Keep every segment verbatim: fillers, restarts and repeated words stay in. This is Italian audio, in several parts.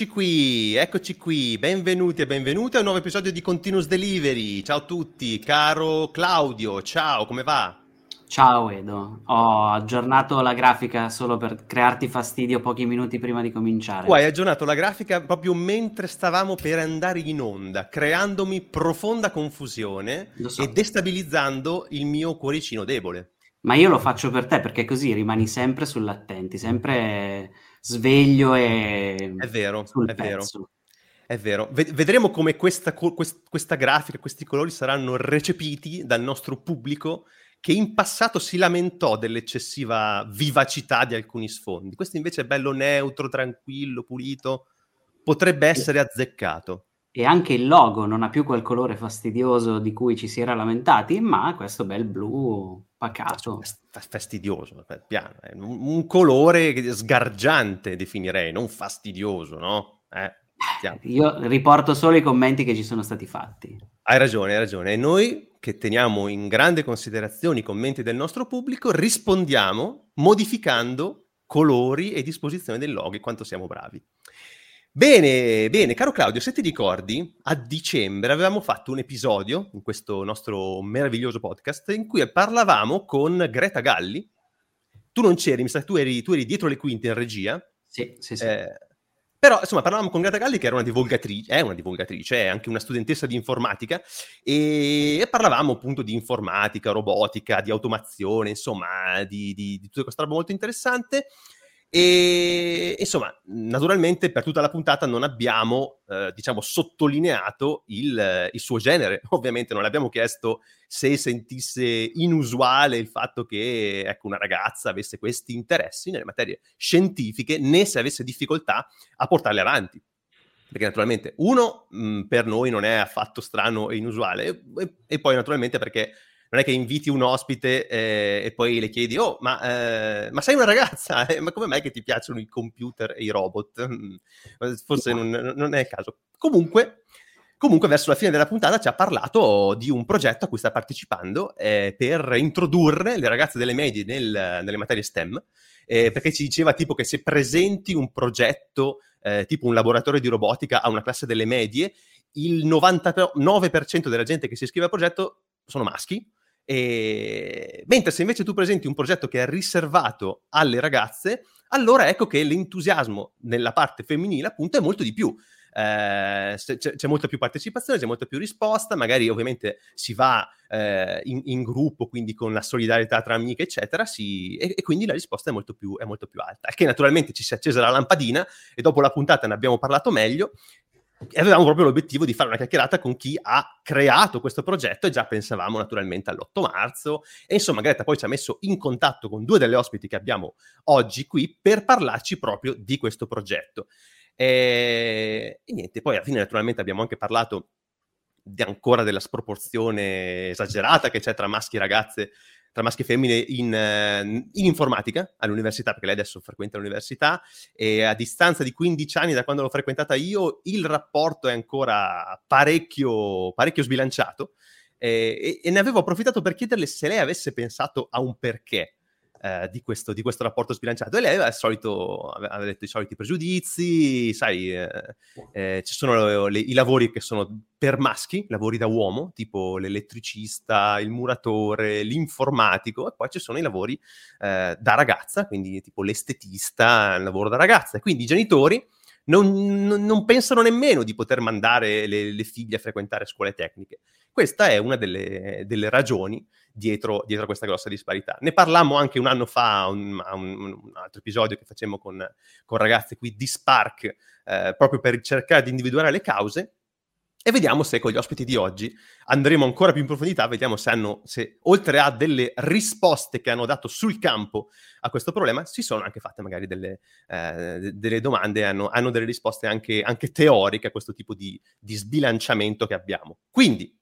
Eccoci qui, eccoci qui, benvenuti e benvenute a un nuovo episodio di Continuous Delivery. Ciao a tutti, caro Claudio, ciao, come va? Ciao Edo, ho aggiornato la grafica solo per crearti fastidio pochi minuti prima di cominciare. Tu hai aggiornato la grafica proprio mentre stavamo per andare in onda, creandomi profonda confusione so. e destabilizzando il mio cuoricino debole. Ma io lo faccio per te, perché così rimani sempre sull'attenti, sempre sveglio e è vero, sul è pezzo. Vero. È vero, vedremo come questa, questa grafica, questi colori saranno recepiti dal nostro pubblico che in passato si lamentò dell'eccessiva vivacità di alcuni sfondi. Questo invece è bello neutro, tranquillo, pulito, potrebbe essere azzeccato. E anche il logo non ha più quel colore fastidioso di cui ci si era lamentati, ma questo bel blu pacato. Fastidioso, piano. Un colore sgargiante definirei, non fastidioso, no? Eh, Io riporto solo i commenti che ci sono stati fatti. Hai ragione, hai ragione. E noi, che teniamo in grande considerazione i commenti del nostro pubblico, rispondiamo modificando colori e disposizione del logo, quanto siamo bravi. Bene, bene, caro Claudio, se ti ricordi, a dicembre avevamo fatto un episodio in questo nostro meraviglioso podcast in cui parlavamo con Greta Galli. Tu non c'eri, mi sa che tu eri, tu eri dietro le quinte in regia. Sì, sì, sì. Eh, però, insomma, parlavamo con Greta Galli, che era una divulgatrice, è una divulgatrice, è anche una studentessa di informatica, e, e parlavamo appunto di informatica, robotica, di automazione, insomma, di, di, di tutta questa roba molto interessante. E insomma, naturalmente per tutta la puntata non abbiamo eh, diciamo sottolineato il, il suo genere. Ovviamente non l'abbiamo chiesto se sentisse inusuale il fatto che ecco una ragazza avesse questi interessi nelle materie scientifiche, né se avesse difficoltà a portarle avanti, perché naturalmente uno mh, per noi non è affatto strano e inusuale, e, e poi naturalmente perché non è che inviti un ospite eh, e poi le chiedi, oh, ma, eh, ma sei una ragazza, eh, ma come mai che ti piacciono i computer e i robot? Forse non, non è il caso. Comunque, comunque, verso la fine della puntata ci ha parlato di un progetto a cui sta partecipando eh, per introdurre le ragazze delle medie nel, nelle materie STEM, eh, perché ci diceva tipo che se presenti un progetto eh, tipo un laboratorio di robotica a una classe delle medie, il novantanove per cento della gente che si iscrive al progetto sono maschi, e mentre se invece tu presenti un progetto che è riservato alle ragazze, allora ecco che l'entusiasmo nella parte femminile appunto è molto di più, eh, c'è, c'è molta più partecipazione, c'è molta più risposta, magari ovviamente si va eh, in, in gruppo, quindi con la solidarietà tra amiche eccetera, si, e, e quindi la risposta è molto più, è molto più alta, che naturalmente ci si è accesa la lampadina, e dopo la puntata ne abbiamo parlato meglio. E avevamo proprio l'obiettivo di fare una chiacchierata con chi ha creato questo progetto, e già pensavamo naturalmente all'otto marzo, e insomma Greta poi ci ha messo in contatto con due delle ospiti che abbiamo oggi qui per parlarci proprio di questo progetto. E, e niente, poi alla fine naturalmente abbiamo anche parlato di ancora della sproporzione esagerata che c'è tra maschi e ragazze, tra maschi e femmine in, in informatica all'università, perché lei adesso frequenta l'università, e a distanza di quindici anni da quando l'ho frequentata io il rapporto è ancora parecchio, parecchio sbilanciato, e, e ne avevo approfittato per chiederle se lei avesse pensato a un perché eh, di, questo, di questo rapporto sbilanciato, e lei aveva, il solito, aveva detto i soliti pregiudizi, sai, eh, eh, ci sono le, i lavori che sono per maschi, lavori da uomo, tipo l'elettricista, il muratore, l'informatico, e poi ci sono i lavori eh, da ragazza, quindi tipo l'estetista, il lavoro da ragazza. E quindi i genitori non, non, non pensano nemmeno di poter mandare le, le figlie a frequentare scuole tecniche. Questa è una delle, delle ragioni dietro, dietro a questa grossa disparità. Ne parlammo anche un anno fa, un, un, un altro episodio che facemmo con, con ragazze qui di Spark, eh, proprio per cercare di individuare le cause. E vediamo se con gli ospiti di oggi andremo ancora più in profondità, vediamo se hanno, se oltre a delle risposte che hanno dato sul campo a questo problema, si sono anche fatte magari delle, eh, delle domande, hanno, hanno delle risposte anche, anche teoriche a questo tipo di, di sbilanciamento che abbiamo. Quindi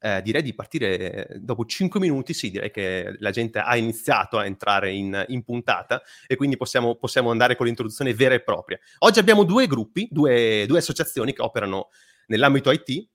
eh, direi di partire dopo cinque minuti, sì, direi che la gente ha iniziato a entrare in, in puntata, e quindi possiamo, possiamo andare con l'introduzione vera e propria. Oggi abbiamo due gruppi, due, due associazioni che operano nell'ambito I T,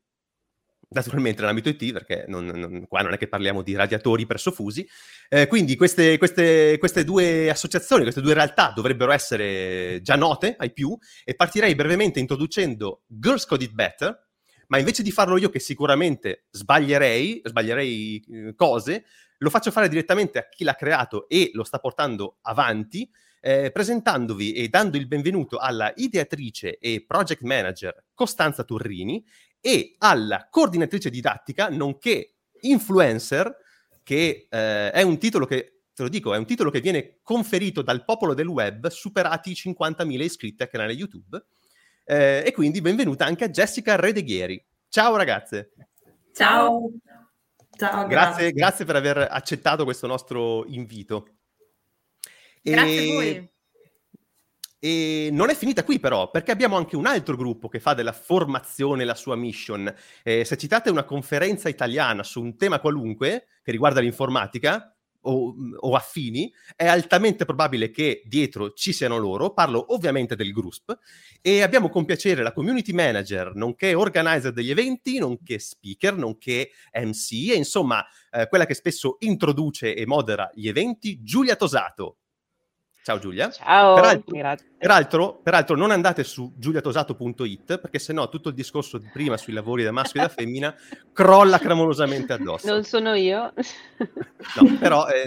naturalmente nell'ambito I T, perché non, non, qua non è che parliamo di radiatori persofusi. Eh, quindi queste, queste, queste due associazioni, queste due realtà dovrebbero essere già note ai più, e partirei brevemente introducendo Girls Code It Better, ma invece di farlo io, che sicuramente sbaglierei, sbaglierei cose, lo faccio fare direttamente a chi l'ha creato e lo sta portando avanti, eh, presentandovi e dando il benvenuto alla ideatrice e project manager Costanza Turrini e alla coordinatrice didattica, nonché influencer, che eh, è un titolo che, te lo dico, è un titolo che viene conferito dal popolo del web superati i cinquantamila iscritti al canale YouTube. Eh, e quindi benvenuta anche a Jessica Redeghieri. Ciao ragazze! Ciao! Ciao, grazie, grazie per aver accettato questo nostro invito. Grazie e... a voi. E non è finita qui però, perché abbiamo anche un altro gruppo che fa della formazione la sua mission. Eh, se citate una conferenza italiana su un tema qualunque che riguarda l'informatica o, o affini, è altamente probabile che dietro ci siano loro. Parlo ovviamente del GRUSP, e abbiamo con piacere la community manager, nonché organizer degli eventi, nonché speaker, nonché M C, e insomma eh, quella che spesso introduce e modera gli eventi, Giulia Tosato. Ciao Giulia. Ciao. Peraltro, peraltro, peraltro non andate su giulia tosato punto it, perché sennò tutto il discorso di prima sui lavori da maschio e da femmina crolla clamorosamente addosso. Non sono io. No, però eh,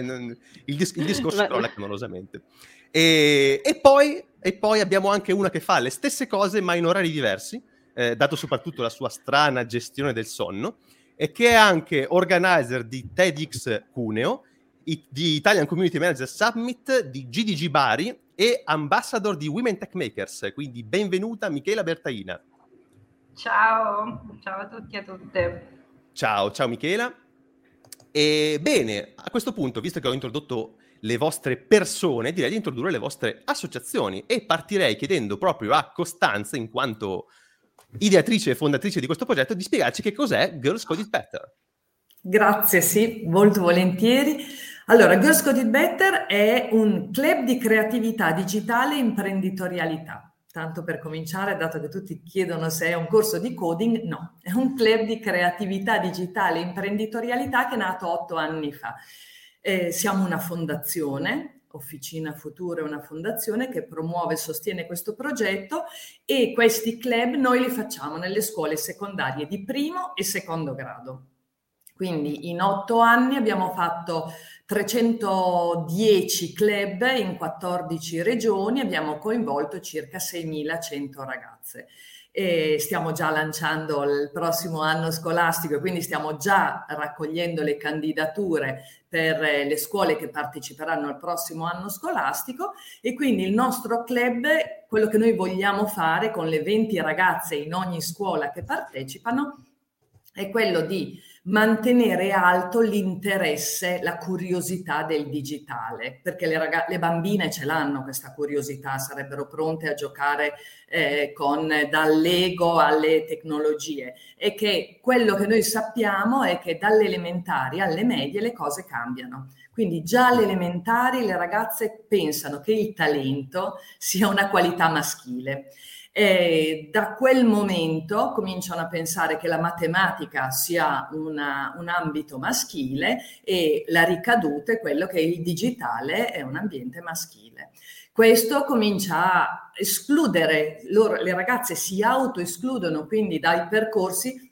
il, dis- il discorso crolla clamorosamente. E, e, poi, e poi abbiamo anche una che fa le stesse cose ma in orari diversi, eh, dato soprattutto la sua strana gestione del sonno, e che è anche organizer di TEDx Cuneo, di Italian Community Manager Summit, di G D G Bari e ambassador di Women Tech Makers. Quindi benvenuta Michela Bertaina. Ciao, ciao a tutti e a tutte. Ciao, ciao Michela. E bene, a questo punto, visto che ho introdotto le vostre persone, direi di introdurre le vostre associazioni, e partirei chiedendo proprio a Costanza, in quanto ideatrice e fondatrice di questo progetto, di spiegarci che cos'è Girls Code It Better. Grazie, sì, molto volentieri. Allora, Girls Code It Better è un club di creatività digitale e imprenditorialità. Tanto per cominciare, dato che tutti chiedono se è un corso di coding, no. È un club di creatività digitale e imprenditorialità che è nato otto anni fa. Eh, siamo una fondazione. Officina Futura è una fondazione che promuove e sostiene questo progetto, e questi club noi li facciamo nelle scuole secondarie di primo e secondo grado. Quindi in otto anni abbiamo fatto trecentodieci club in quattordici regioni, abbiamo coinvolto circa seimilacento ragazze. E stiamo già lanciando il prossimo anno scolastico, quindi stiamo già raccogliendo le candidature per le scuole che parteciperanno al prossimo anno scolastico, e quindi il nostro club, quello che noi vogliamo fare con le venti ragazze in ogni scuola che partecipano, è quello di mantenere alto l'interesse, la curiosità del digitale, perché le, raga- le bambine ce l'hanno questa curiosità, sarebbero pronte a giocare eh, con dal Lego alle tecnologie, e che quello che noi sappiamo è che dalle elementari alle medie le cose cambiano. Quindi già alle elementari le ragazze pensano che il talento sia una qualità maschile. E da quel momento cominciano a pensare che la matematica sia una, un ambito maschile, e la ricaduta è quello che il digitale è un ambiente maschile. Questo comincia a escludere, loro, le ragazze si autoescludono quindi dai percorsi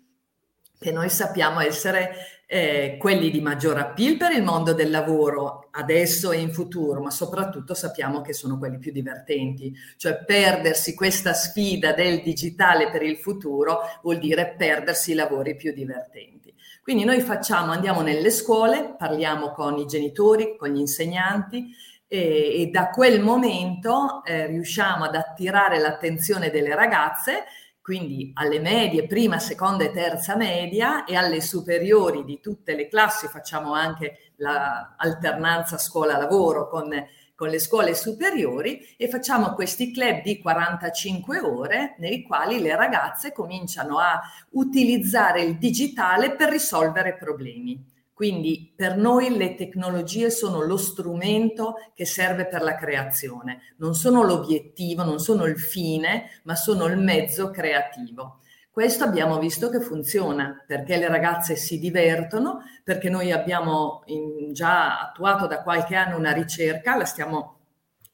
che noi sappiamo essere eh, quelli di maggior appeal per il mondo del lavoro adesso e in futuro, ma soprattutto sappiamo che sono quelli più divertenti. Cioè perdersi questa sfida del digitale per il futuro vuol dire perdersi i lavori più divertenti. Quindi noi facciamo, andiamo nelle scuole, parliamo con i genitori, con gli insegnanti, e, e da quel momento eh, riusciamo ad attirare l'attenzione delle ragazze. Quindi alle medie, prima, seconda e terza media, e alle superiori di tutte le classi, facciamo anche l'alternanza scuola-lavoro con, con le scuole superiori, e facciamo questi club di quarantacinque ore nei quali le ragazze cominciano a utilizzare il digitale per risolvere problemi. Quindi per noi le tecnologie sono lo strumento che serve per la creazione, non sono l'obiettivo, non sono il fine, ma sono il mezzo creativo. Questo abbiamo visto che funziona, perché le ragazze si divertono, perché noi abbiamo in, già attuato da qualche anno una ricerca, la stiamo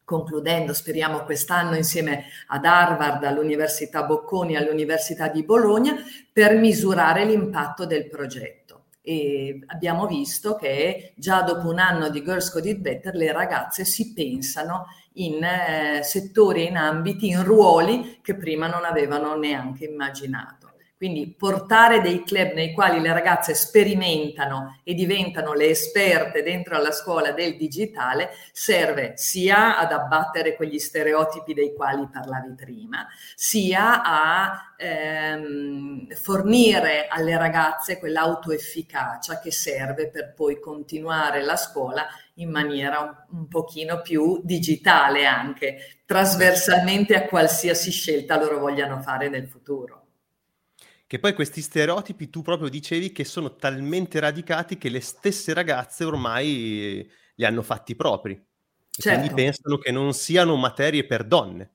concludendo, speriamo quest'anno, insieme ad Harvard, all'Università Bocconi, all'Università di Bologna, per misurare l'impatto del progetto. E abbiamo visto che già dopo un anno di Girls Code It Better le ragazze si pensano in eh, settori, in ambiti, in ruoli che prima non avevano neanche immaginato. Quindi portare dei club nei quali le ragazze sperimentano e diventano le esperte dentro alla scuola del digitale serve sia ad abbattere quegli stereotipi dei quali parlavi prima, sia a ehm, fornire alle ragazze quell'autoefficacia che serve per poi continuare la scuola in maniera un, un pochino più digitale anche, trasversalmente a qualsiasi scelta loro vogliano fare nel futuro. Che poi questi stereotipi tu proprio dicevi che sono talmente radicati che le stesse ragazze ormai li hanno fatti propri. Certo. Quindi pensano che non siano materie per donne.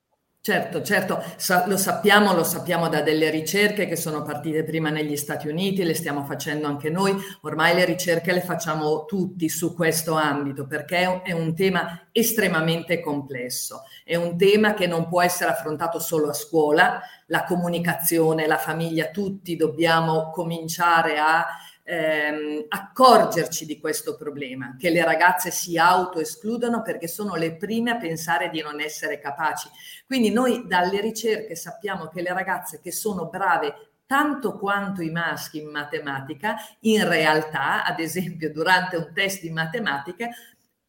Certo, certo, Sa- lo sappiamo, lo sappiamo da delle ricerche che sono partite prima negli Stati Uniti, le stiamo facendo anche noi, ormai le ricerche le facciamo tutti su questo ambito perché è un tema estremamente complesso, è un tema che non può essere affrontato solo a scuola, la comunicazione, la famiglia, tutti dobbiamo cominciare a ehm, accorgerci di questo problema, che le ragazze si autoescludono perché sono le prime a pensare di non essere capaci. Quindi noi dalle ricerche sappiamo che le ragazze che sono brave tanto quanto i maschi in matematica, in realtà, ad esempio, durante un test di matematica,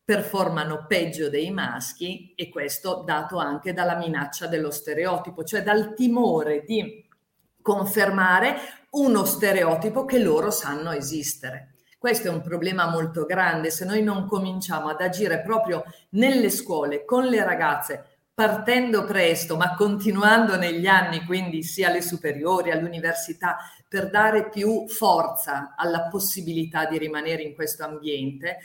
performano peggio dei maschi, e questo dato anche dalla minaccia dello stereotipo, cioè dal timore di confermare uno stereotipo che loro sanno esistere. Questo è un problema molto grande. Se noi non cominciamo ad agire proprio nelle scuole, con le ragazze, partendo presto, ma continuando negli anni, quindi sia alle superiori, all'università, per dare più forza alla possibilità di rimanere in questo ambiente,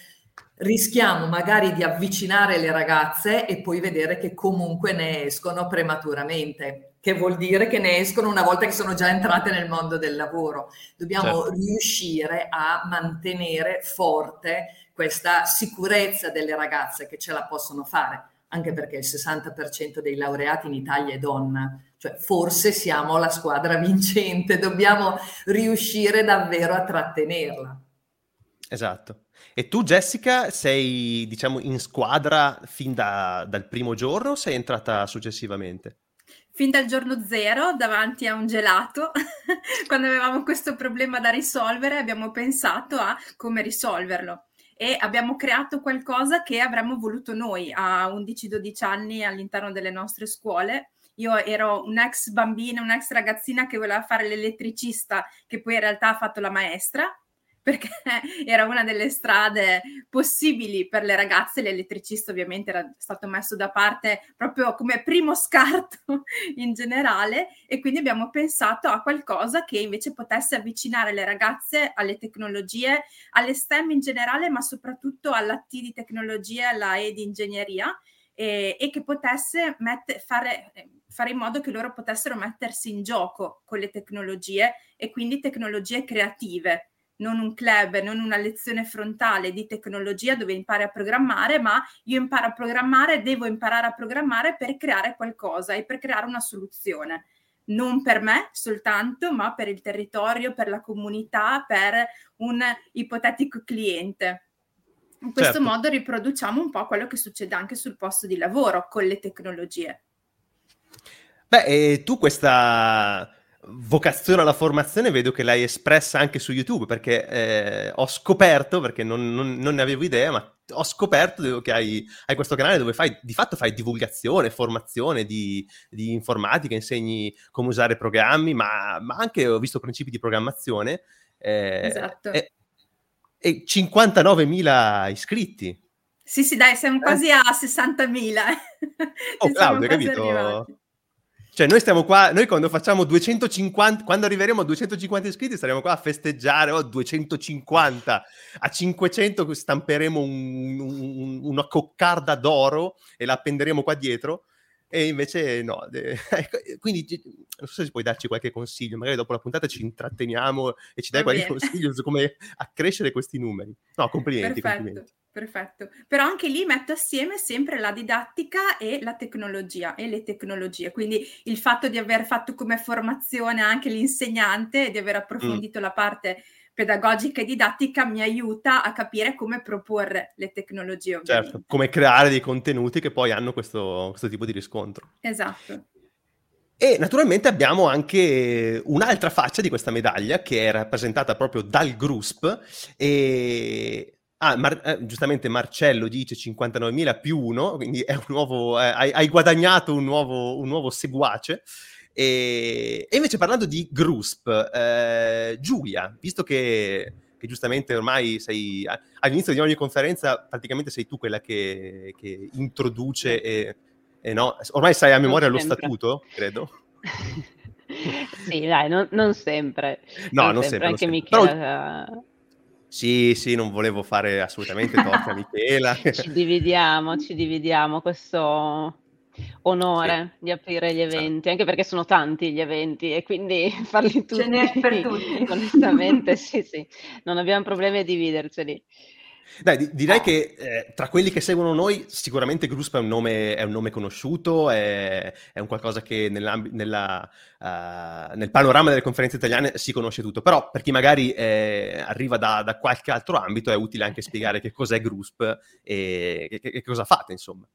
rischiamo magari di avvicinare le ragazze e poi vedere che comunque ne escono prematuramente, che vuol dire che ne escono una volta che sono già entrate nel mondo del lavoro. Dobbiamo certo. riuscire a mantenere forte questa sicurezza delle ragazze che ce la possono fare. Anche perché il sessanta per cento dei laureati in Italia è donna, cioè forse siamo la squadra vincente, dobbiamo riuscire davvero a trattenerla. Esatto. E tu, Jessica, sei, diciamo, in squadra fin da, dal primo giorno o sei entrata successivamente? Fin dal giorno zero, davanti a un gelato, quando avevamo questo problema da risolvere, abbiamo pensato a come risolverlo. E abbiamo creato qualcosa che avremmo voluto noi a undici dodici anni all'interno delle nostre scuole. Io ero un'ex bambina, un'ex ragazzina che voleva fare l'elettricista, che poi in realtà ha fatto la maestra, perché era una delle strade possibili per le ragazze. L'elettricista ovviamente era stato messo da parte proprio come primo scarto in generale, e quindi abbiamo pensato a qualcosa che invece potesse avvicinare le ragazze alle tecnologie, alle STEM in generale, ma soprattutto alla T di tecnologia, alla E di ingegneria, e, e che potesse mette, fare... fare in modo che loro potessero mettersi in gioco con le tecnologie, e quindi tecnologie creative. Non un club, non una lezione frontale di tecnologia dove impari a programmare, ma io imparo a programmare, devo imparare a programmare per creare qualcosa e per creare una soluzione. Non per me soltanto, ma per il territorio, per la comunità, per un ipotetico cliente. In questo certo. modo riproduciamo un po' quello che succede anche sul posto di lavoro con le tecnologie. Beh, e tu questa vocazione alla formazione vedo che l'hai espressa anche su YouTube, perché eh, ho scoperto, perché non, non, non ne avevo idea, ma ho scoperto che hai, hai questo canale dove fai di fatto fai divulgazione, formazione di, di informatica, insegni come usare programmi, ma, ma anche ho visto principi di programmazione. Eh, esatto. E, e cinquantanovemila iscritti. Sì, sì, dai, siamo eh? quasi a sessantamila. Oh, Claudio, hai capito? Arrivati. Cioè noi stiamo qua, noi quando facciamo duecentocinquanta, quando arriveremo a duecentocinquanta iscritti saremo qua a festeggiare, oh duecentocinquanta, a cinquecento stamperemo un, un, una coccarda d'oro e la appenderemo qua dietro, E invece no. Quindi non so se puoi darci qualche consiglio, magari dopo la puntata ci intratteniamo e ci dai qualche consiglio su come accrescere questi numeri. No, complimenti. Perfetto, complimenti. Perfetto. Però anche lì metto assieme sempre la didattica e la tecnologia e le tecnologie. Quindi il fatto di aver fatto come formazione anche l'insegnante, di aver approfondito mm. la parte pedagogica e didattica mi aiuta a capire come proporre le tecnologie, ovviamente. Certo, come creare dei contenuti che poi hanno questo, questo tipo di riscontro. Esatto. E naturalmente abbiamo anche un'altra faccia di questa medaglia che è rappresentata proprio dal GRUSP e... Ah, Mar- giustamente Marcello dice cinquantanovemila più uno, quindi è un nuovo, eh, hai, hai guadagnato un nuovo, un nuovo seguace. E, e invece parlando di GRUSP, eh, Giulia, visto che, che giustamente ormai sei all'inizio di ogni conferenza, praticamente sei tu quella che, che introduce, e, e no, ormai sai a memoria lo statuto, credo. Sì, dai, non, non sempre. No, non, non sempre, sempre. Anche non sempre. Michela... Però... Sì, sì, non volevo fare assolutamente torto a Michela. ci dividiamo, ci dividiamo questo... onore sì. di aprire gli eventi, anche perché sono tanti gli eventi e quindi farli tutti. Ce n'è per tutti. Onestamente, sì, sì, non abbiamo problemi a dividerceli. Dai, di- direi oh. che eh, tra quelli che seguono noi sicuramente GRUSP è un nome, è un nome conosciuto, è, è un qualcosa che nella, uh, nel panorama delle conferenze italiane si conosce tutto, però per chi magari eh, arriva da, da qualche altro ambito è utile anche spiegare che cos'è GRUSP e che, che cosa fate, insomma.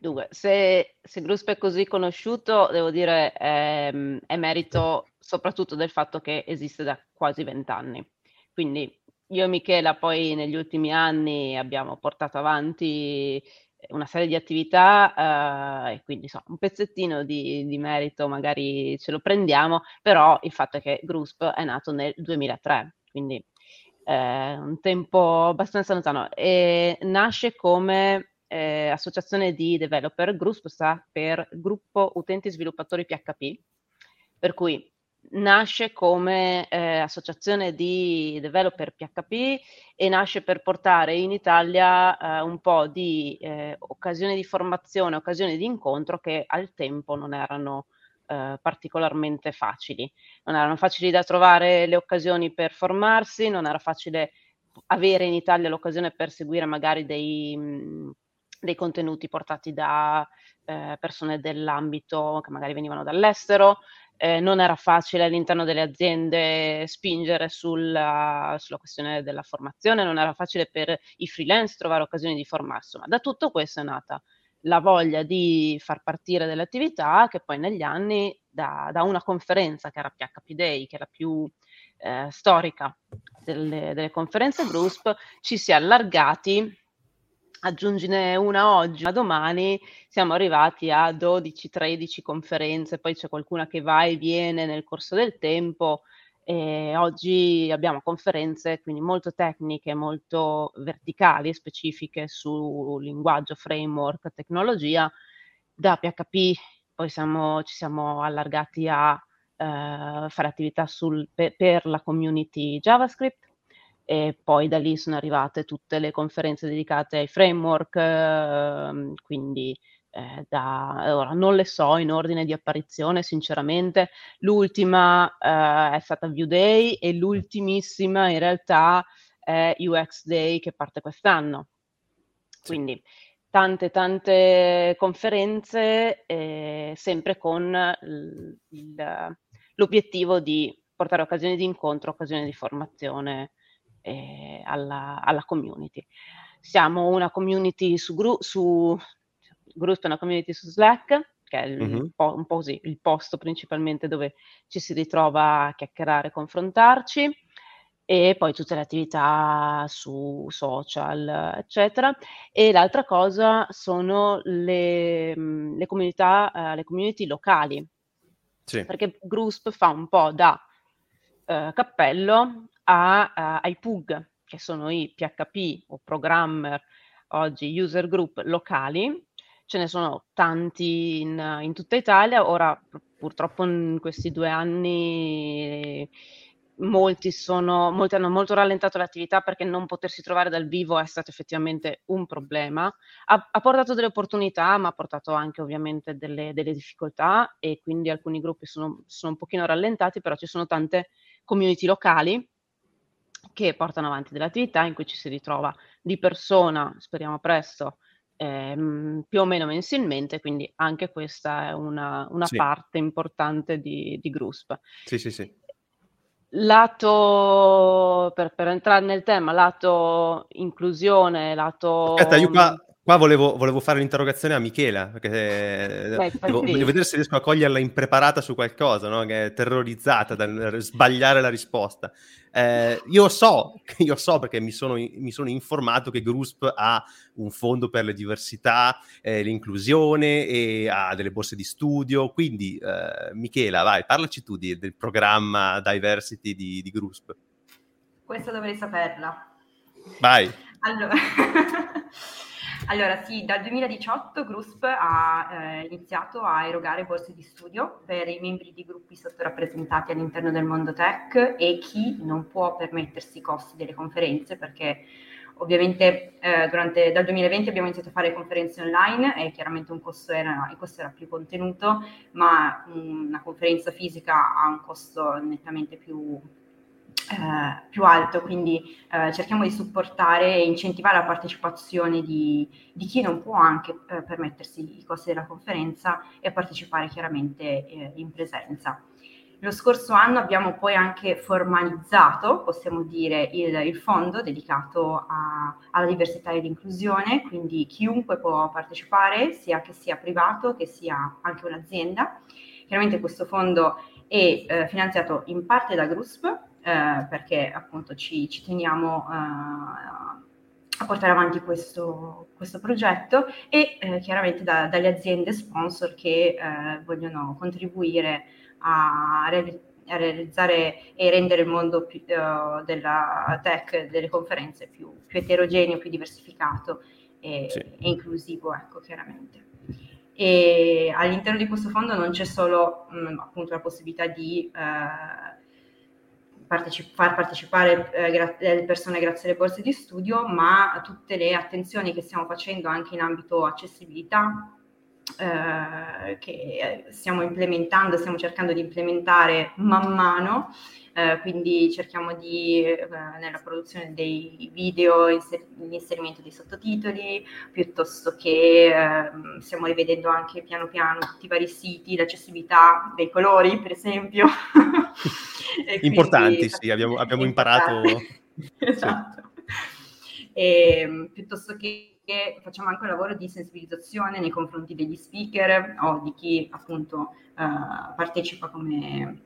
Dunque, se, se GRUSP è così conosciuto, devo dire, è, è merito soprattutto del fatto che esiste da quasi vent'anni. Quindi io e Michela poi negli ultimi anni abbiamo portato avanti una serie di attività eh, e quindi insomma, un pezzettino di, di merito magari ce lo prendiamo, però il fatto è che GRUSP è nato nel duemilatré, quindi eh, un tempo abbastanza lontano e nasce come... Eh, associazione di developer. GRUSP sta per Gruppo Utenti Sviluppatori P H P, per cui nasce come eh, associazione di developer P H P e nasce per portare in Italia eh, un po' di eh, occasioni di formazione, occasioni di incontro che al tempo non erano eh, particolarmente facili. Non erano facili da trovare le occasioni per formarsi, non era facile avere in Italia l'occasione per seguire magari dei... Mh, dei contenuti portati da eh, persone dell'ambito che magari venivano dall'estero, eh, non era facile all'interno delle aziende spingere sulla, sulla questione della formazione, non era facile per i freelance trovare occasioni di formarsi, ma da tutto questo è nata la voglia di far partire delle attività che poi negli anni da, da una conferenza che era P H P Day, che è la più eh, storica delle, delle conferenze GRUSP, ci si è allargati. Aggiungine una oggi, ma domani siamo arrivati a dodici tredici conferenze, poi c'è qualcuna che va e viene nel corso del tempo e oggi abbiamo conferenze quindi molto tecniche, molto verticali, specifiche su linguaggio, framework, tecnologia. Da P H P poi siamo, ci siamo allargati a eh, fare attività sul, per, per la community JavaScript. E poi da lì sono arrivate tutte le conferenze dedicate ai framework, eh, quindi eh, da ora non le so in ordine di apparizione sinceramente, l'ultima eh, è stata View Day e l'ultimissima in realtà è U X Day che parte quest'anno, quindi tante tante conferenze eh, sempre con l- il, l'obiettivo di portare occasioni di incontro, occasioni di formazione Alla, alla community. Siamo una community su GRUSP, su, GRUSP è una community su Slack, che è il, mm-hmm. po', un po' così, il posto principalmente dove ci si ritrova a chiacchierare, confrontarci, e poi tutte le attività su social, eccetera. E l'altra cosa sono le, le comunità, eh, le community locali, sì. Perché GRUSP fa un po' da eh, cappello A, a, ai P U G, che sono i P H P o programmer, oggi user group locali, ce ne sono tanti in, in tutta Italia, ora purtroppo in questi due anni molti sono, molti hanno molto rallentato l'attività perché non potersi trovare dal vivo è stato effettivamente un problema. Ha, ha portato delle opportunità, ma ha portato anche ovviamente delle, delle difficoltà, e quindi alcuni gruppi sono, sono un pochino rallentati, però ci sono tante community locali che portano avanti delle attività in cui ci si ritrova di persona, speriamo presto, ehm, più o meno mensilmente, quindi anche questa è una, una sì. parte importante di, di GRUSP. Sì, sì, sì. Lato, per, per entrare nel tema, lato inclusione, lato... Aspetta, io qua, qua volevo, volevo fare un'interrogazione a Michela, perché Beh, devo, voglio vedere se riesco a coglierla impreparata su qualcosa, no? Che è terrorizzata dal sbagliare la risposta. Eh, io so, io so perché mi sono, mi sono informato che GRUSP ha un fondo per le diversità, eh, l'inclusione, e ha delle borse di studio, quindi eh, Michela, vai, parlaci tu di, del programma Diversity di, di GRUSP. Questa dovrei saperla. Vai. Allora, allora sì, dal duemiladiciotto GRUSP ha eh, iniziato a erogare borse di studio per i membri di gruppi sottorappresentati all'interno del mondo tech e chi non può permettersi i costi delle conferenze, perché ovviamente eh, durante, dal duemilaventi abbiamo iniziato a fare conferenze online e chiaramente un costo era, il costo era più contenuto, ma una conferenza fisica ha un costo nettamente più Eh, più alto, quindi eh, cerchiamo di supportare e incentivare la partecipazione di, di chi non può anche eh, permettersi i costi della conferenza e partecipare chiaramente eh, in presenza. Lo scorso anno abbiamo poi anche formalizzato, possiamo dire, il, il fondo dedicato a, alla diversità e all'inclusione, quindi chiunque può partecipare, sia che sia privato, che sia anche un'azienda. Chiaramente questo fondo è eh, finanziato in parte da GRUSP, Eh, perché appunto ci, ci teniamo eh, a portare avanti questo, questo progetto, e eh, chiaramente da, dalle aziende sponsor che eh, vogliono contribuire a, re, a realizzare e rendere il mondo più, eh, della tech, delle conferenze più, più eterogeneo, più diversificato e, sì. e inclusivo, ecco, chiaramente. E all'interno di questo fondo non c'è solo mh, appunto la possibilità di eh, Parteci- far partecipare eh, gra- le persone grazie alle borse di studio, ma a tutte le attenzioni che stiamo facendo anche in ambito accessibilità, eh, che stiamo implementando, stiamo cercando di implementare man mano, eh, quindi cerchiamo di, eh, nella produzione dei video, inser- l'inserimento dei sottotitoli, piuttosto che eh, stiamo rivedendo anche piano piano tutti i vari siti, l'accessibilità dei colori, per esempio. E importanti, quindi, sì, abbiamo, abbiamo imparato. Esatto. Sì. E, piuttosto che facciamo anche un lavoro di sensibilizzazione nei confronti degli speaker o di chi appunto uh, partecipa come,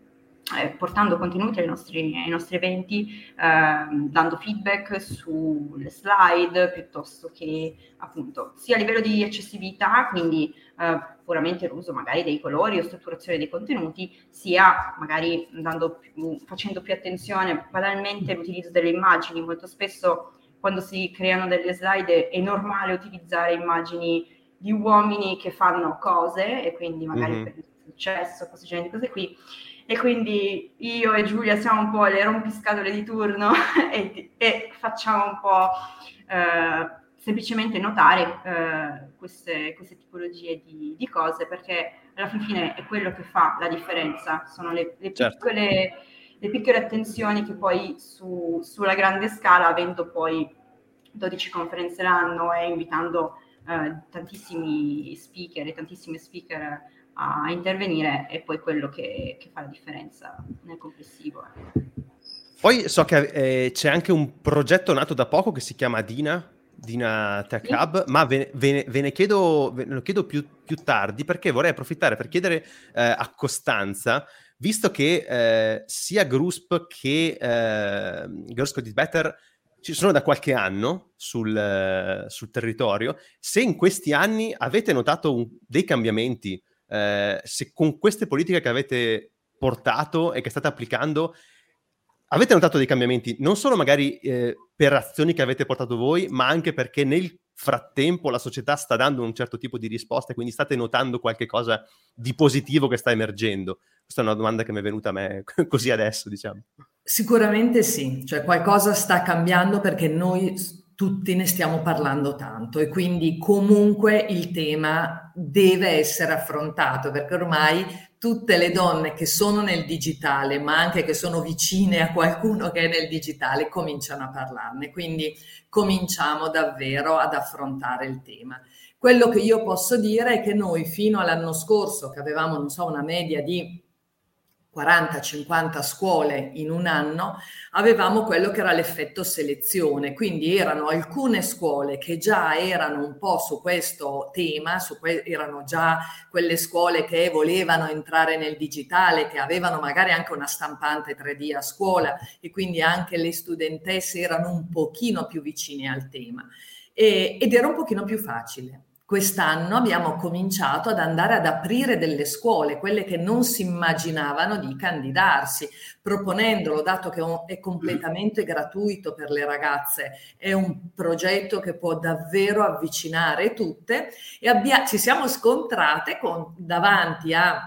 eh, portando contenuti ai nostri, ai nostri eventi, uh, dando feedback sulle slide, piuttosto che appunto sia a livello di accessibilità, quindi uh, puramente l'uso magari dei colori o strutturazione dei contenuti, sia magari dando più, facendo più attenzione banalmente all'utilizzo delle immagini. Molto spesso quando si creano delle slide è normale utilizzare immagini di uomini che fanno cose e quindi magari mm-hmm. per il successo, questo genere di cose qui, e quindi io e Giulia siamo un po' le rompiscatole di turno e, e facciamo un po' eh, semplicemente notare eh, queste, queste tipologie di, di cose, perché alla fin fine è quello che fa la differenza, sono le, le, certo. piccole, le piccole attenzioni che poi su, sulla grande scala, avendo poi dodici conferenze l'anno e invitando eh, tantissimi speaker e tantissime speaker a intervenire, è poi quello che, che fa la differenza nel complessivo. Poi so che eh, c'è anche un progetto nato da poco che si chiama Dina, Dina Tech Hub, ma ve, ve, ve ne chiedo, ve ne chiedo più, più tardi, perché vorrei approfittare per chiedere eh, a Costanza, visto che eh, sia GRUSP che eh, Girls Code It Better ci sono da qualche anno sul, eh, sul territorio, se in questi anni avete notato un, dei cambiamenti, eh, se con queste politiche che avete portato e che state applicando avete notato dei cambiamenti, non solo magari eh, per azioni che avete portato voi, ma anche perché nel frattempo la società sta dando un certo tipo di risposta e quindi state notando qualche cosa di positivo che sta emergendo? Questa è una domanda che mi è venuta a me così adesso, diciamo. Sicuramente sì, cioè qualcosa sta cambiando perché noi tutti ne stiamo parlando tanto e quindi comunque il tema deve essere affrontato, perché ormai tutte le donne che sono nel digitale, ma anche che sono vicine a qualcuno che è nel digitale, cominciano a parlarne, quindi cominciamo davvero ad affrontare il tema. Quello che io posso dire è che noi fino all'anno scorso, che avevamo non so una media di quaranta cinquanta scuole in un anno, avevamo quello che era l'effetto selezione, quindi erano alcune scuole che già erano un po' su questo tema, su que- erano già quelle scuole che volevano entrare nel digitale, che avevano magari anche una stampante tre D a scuola e quindi anche le studentesse erano un pochino più vicine al tema e- ed era un pochino più facile. Quest'anno abbiamo cominciato ad andare ad aprire delle scuole, quelle che non si immaginavano di candidarsi, proponendolo, dato che è completamente gratuito per le ragazze, è un progetto che può davvero avvicinare tutte e abbia, ci siamo scontrate con, davanti a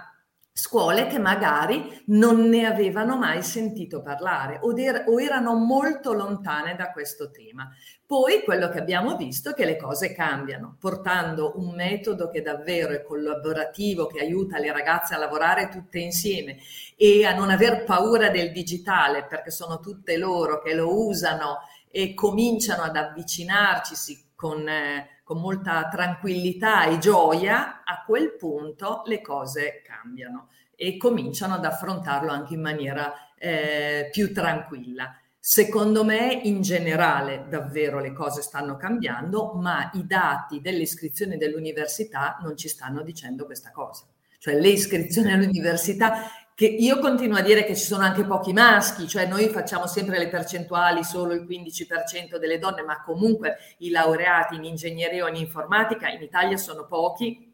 scuole che magari non ne avevano mai sentito parlare o, der- o erano molto lontane da questo tema. Poi quello che abbiamo visto è che le cose cambiano, portando un metodo che davvero è collaborativo, che aiuta le ragazze a lavorare tutte insieme e a non aver paura del digitale, perché sono tutte loro che lo usano e cominciano ad avvicinarcisi con... Eh, con molta tranquillità e gioia. A quel punto le cose cambiano e cominciano ad affrontarlo anche in maniera eh, più tranquilla. Secondo me in generale davvero le cose stanno cambiando, ma i dati delle iscrizioni dell'università non ci stanno dicendo questa cosa. Cioè le iscrizioni all'università... che io continuo a dire che ci sono anche pochi maschi, cioè noi facciamo sempre le percentuali, solo il quindici per cento delle donne, ma comunque i laureati in ingegneria o in informatica in Italia sono pochi,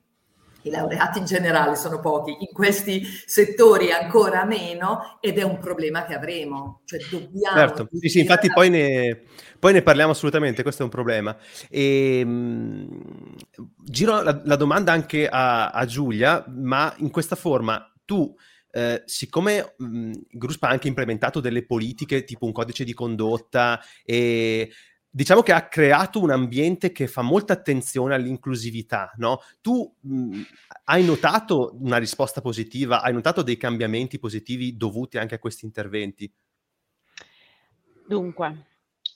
i laureati in generale sono pochi, in questi settori ancora meno, ed è un problema che avremo, cioè dobbiamo... Certo, sì, sì, infatti la... poi, ne, poi ne parliamo assolutamente, questo è un problema. E, mh, giro la, la domanda anche a, a Giulia, ma in questa forma tu... Eh, siccome mh, GRUSP ha anche implementato delle politiche tipo un codice di condotta e diciamo che ha creato un ambiente che fa molta attenzione all'inclusività, no? Tu mh, hai notato una risposta positiva? Hai notato dei cambiamenti positivi dovuti anche a questi interventi? Dunque,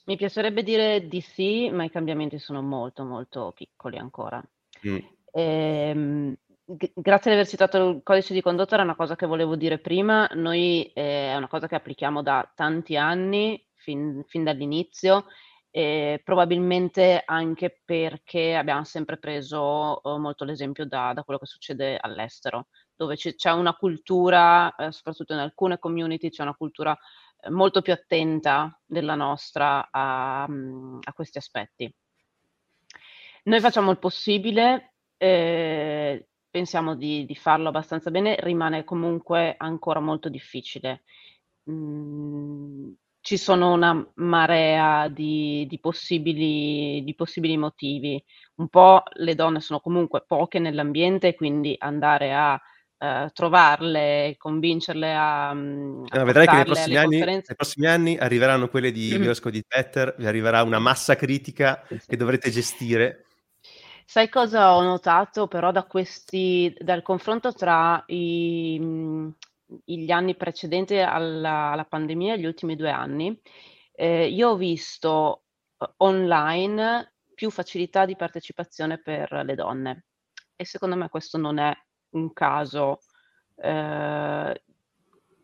mi piacerebbe dire di sì, ma i cambiamenti sono molto molto piccoli ancora. Mm. Ehm... Grazie di aver citato il codice di condotta, era una cosa che volevo dire prima. Noi eh, è una cosa che applichiamo da tanti anni, fin, fin dall'inizio, eh, probabilmente anche perché abbiamo sempre preso eh, molto l'esempio da, da quello che succede all'estero, dove c- c'è una cultura, eh, soprattutto in alcune community, c'è una cultura eh, molto più attenta della nostra a, a questi aspetti. Noi facciamo il possibile. Eh, pensiamo di, di farlo abbastanza bene, rimane comunque ancora molto difficile. Mm, ci sono una marea di, di, possibili, di possibili motivi. Un po' le donne sono comunque poche nell'ambiente, quindi andare a eh, trovarle, convincerle a, a eh, vedrai che nei prossimi, anni, nei prossimi anni arriveranno quelle di mm. Girls Code It Better, vi arriverà una massa critica sì, sì. che dovrete gestire. Sai cosa ho notato però da questi, dal confronto tra i, gli anni precedenti alla, alla pandemia e gli ultimi due anni? Eh, io ho visto online più facilità di partecipazione per le donne e secondo me questo non è un caso. Eh,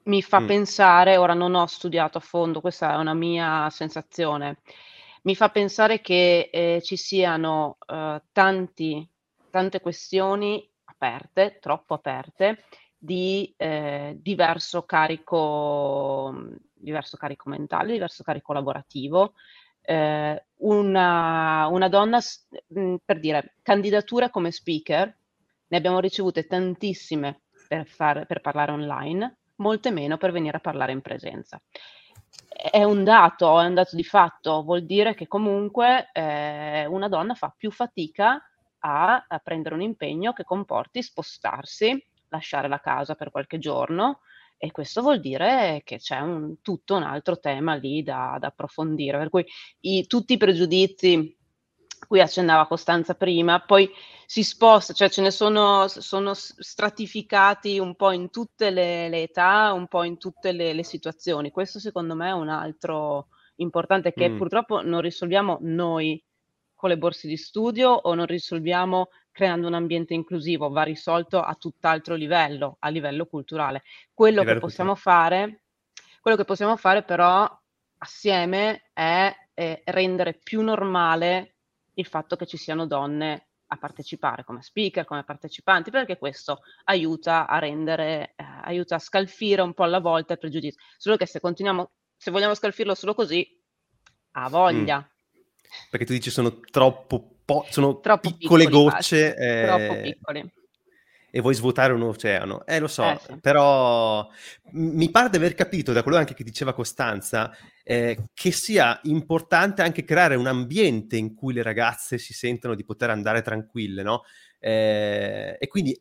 mi fa mm. pensare, ora non ho studiato a fondo, questa è una mia sensazione, mi fa pensare che eh, ci siano eh, tanti, tante questioni aperte, troppo aperte, di eh, diverso carico, diverso carico mentale, diverso carico lavorativo. Eh, una, una donna, mh, per dire, candidature come speaker, ne abbiamo ricevute tantissime per, far, per parlare online, molte meno per venire a parlare in presenza. È un dato, è un dato di fatto, vuol dire che comunque eh, una donna fa più fatica a, a prendere un impegno che comporti spostarsi, lasciare la casa per qualche giorno e questo vuol dire che c'è un, tutto un altro tema lì da, da approfondire, per cui i, tutti i pregiudizi cui accennava Costanza prima, poi si sposta, cioè ce ne sono, sono stratificati un po' in tutte le, le età, un po' in tutte le, le situazioni. Questo secondo me è un altro importante che mm. purtroppo non risolviamo noi con le borse di studio o non risolviamo creando un ambiente inclusivo, va risolto a tutt'altro livello, a livello culturale. Quello livello che possiamo culturale. fare, quello che possiamo fare però assieme è, è rendere più normale il fatto che ci siano donne a partecipare come speaker, come partecipanti, perché questo aiuta a rendere, eh, aiuta a scalfire un po' alla volta il pregiudizio. Solo che se continuiamo, se vogliamo scalfirlo solo così, ha voglia. Mm. Perché tu dici sono troppo, po- sono troppo piccole piccoli, gocce. Eh, troppo piccoli. E vuoi svuotare un oceano. Eh, lo so, eh, sì. Però mi pare di aver capito, da quello anche che diceva Costanza, Eh, che sia importante anche creare un ambiente in cui le ragazze si sentano di poter andare tranquille, no? Eh, e quindi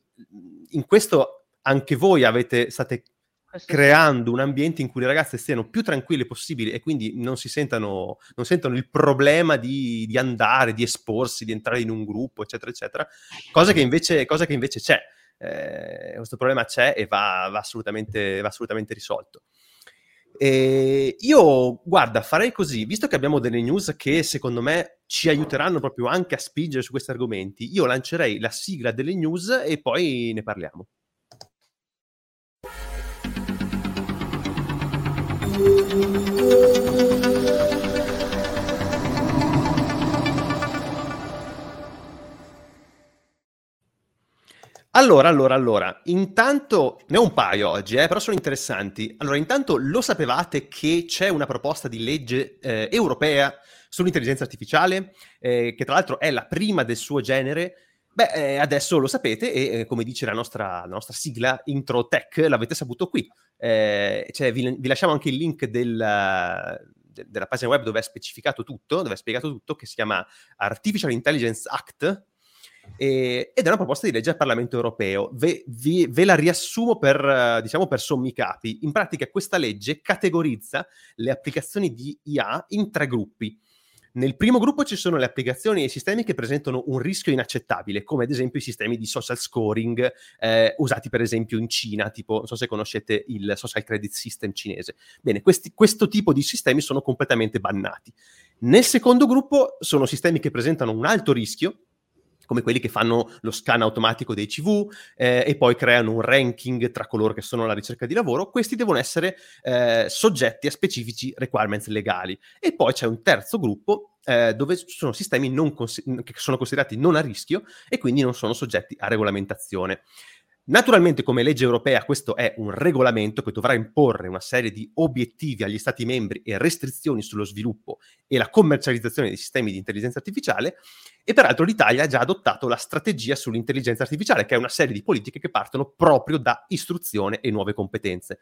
in questo anche voi avete, state creando un ambiente in cui le ragazze stiano più tranquille possibili e quindi non si sentano, non sentono il problema di, di andare, di esporsi, di entrare in un gruppo, eccetera, eccetera. Cosa che invece, cosa che invece c'è. Eh, questo problema c'è e va, va, assolutamente, va assolutamente risolto. E io, guarda, farei così, visto che abbiamo delle news che secondo me ci aiuteranno proprio anche a spingere su questi argomenti, io lancerei la sigla delle news e poi ne parliamo. Allora, allora, allora, intanto ne ho un paio oggi, eh, però sono interessanti. Allora, intanto lo sapevate che c'è una proposta di legge eh, europea sull'intelligenza artificiale, eh, che tra l'altro è la prima del suo genere? Beh, eh, adesso lo sapete e eh, come dice la nostra, la nostra sigla Intro Tech, l'avete saputo qui. Eh, cioè, vi, vi lasciamo anche il link del... della pagina web dove è specificato tutto, dove è spiegato tutto, che si chiama Artificial Intelligence Act, e, ed è una proposta di legge al Parlamento europeo. Ve, vi, ve la riassumo per, diciamo, per sommi capi. In pratica questa legge categorizza le applicazioni di I A in tre gruppi. Nel primo gruppo ci sono le applicazioni e i sistemi che presentano un rischio inaccettabile, come ad esempio i sistemi di social scoring eh, usati per esempio in Cina, tipo, non so se conoscete il social credit system cinese. Bene, questi, questo tipo di sistemi sono completamente bannati. Nel secondo gruppo sono sistemi che presentano un alto rischio, come quelli che fanno lo scan automatico dei C V eh, e poi creano un ranking tra coloro che sono alla ricerca di lavoro. Questi devono essere eh, soggetti a specifici requirements legali. E poi c'è un terzo gruppo eh, dove sono sistemi non cons- che sono considerati non a rischio e quindi non sono soggetti a regolamentazione. Naturalmente, come legge europea, questo è un regolamento che dovrà imporre una serie di obiettivi agli Stati membri e restrizioni sullo sviluppo e la commercializzazione dei sistemi di intelligenza artificiale, e peraltro l'Italia ha già adottato la strategia sull'intelligenza artificiale, che è una serie di politiche che partono proprio da istruzione e nuove competenze.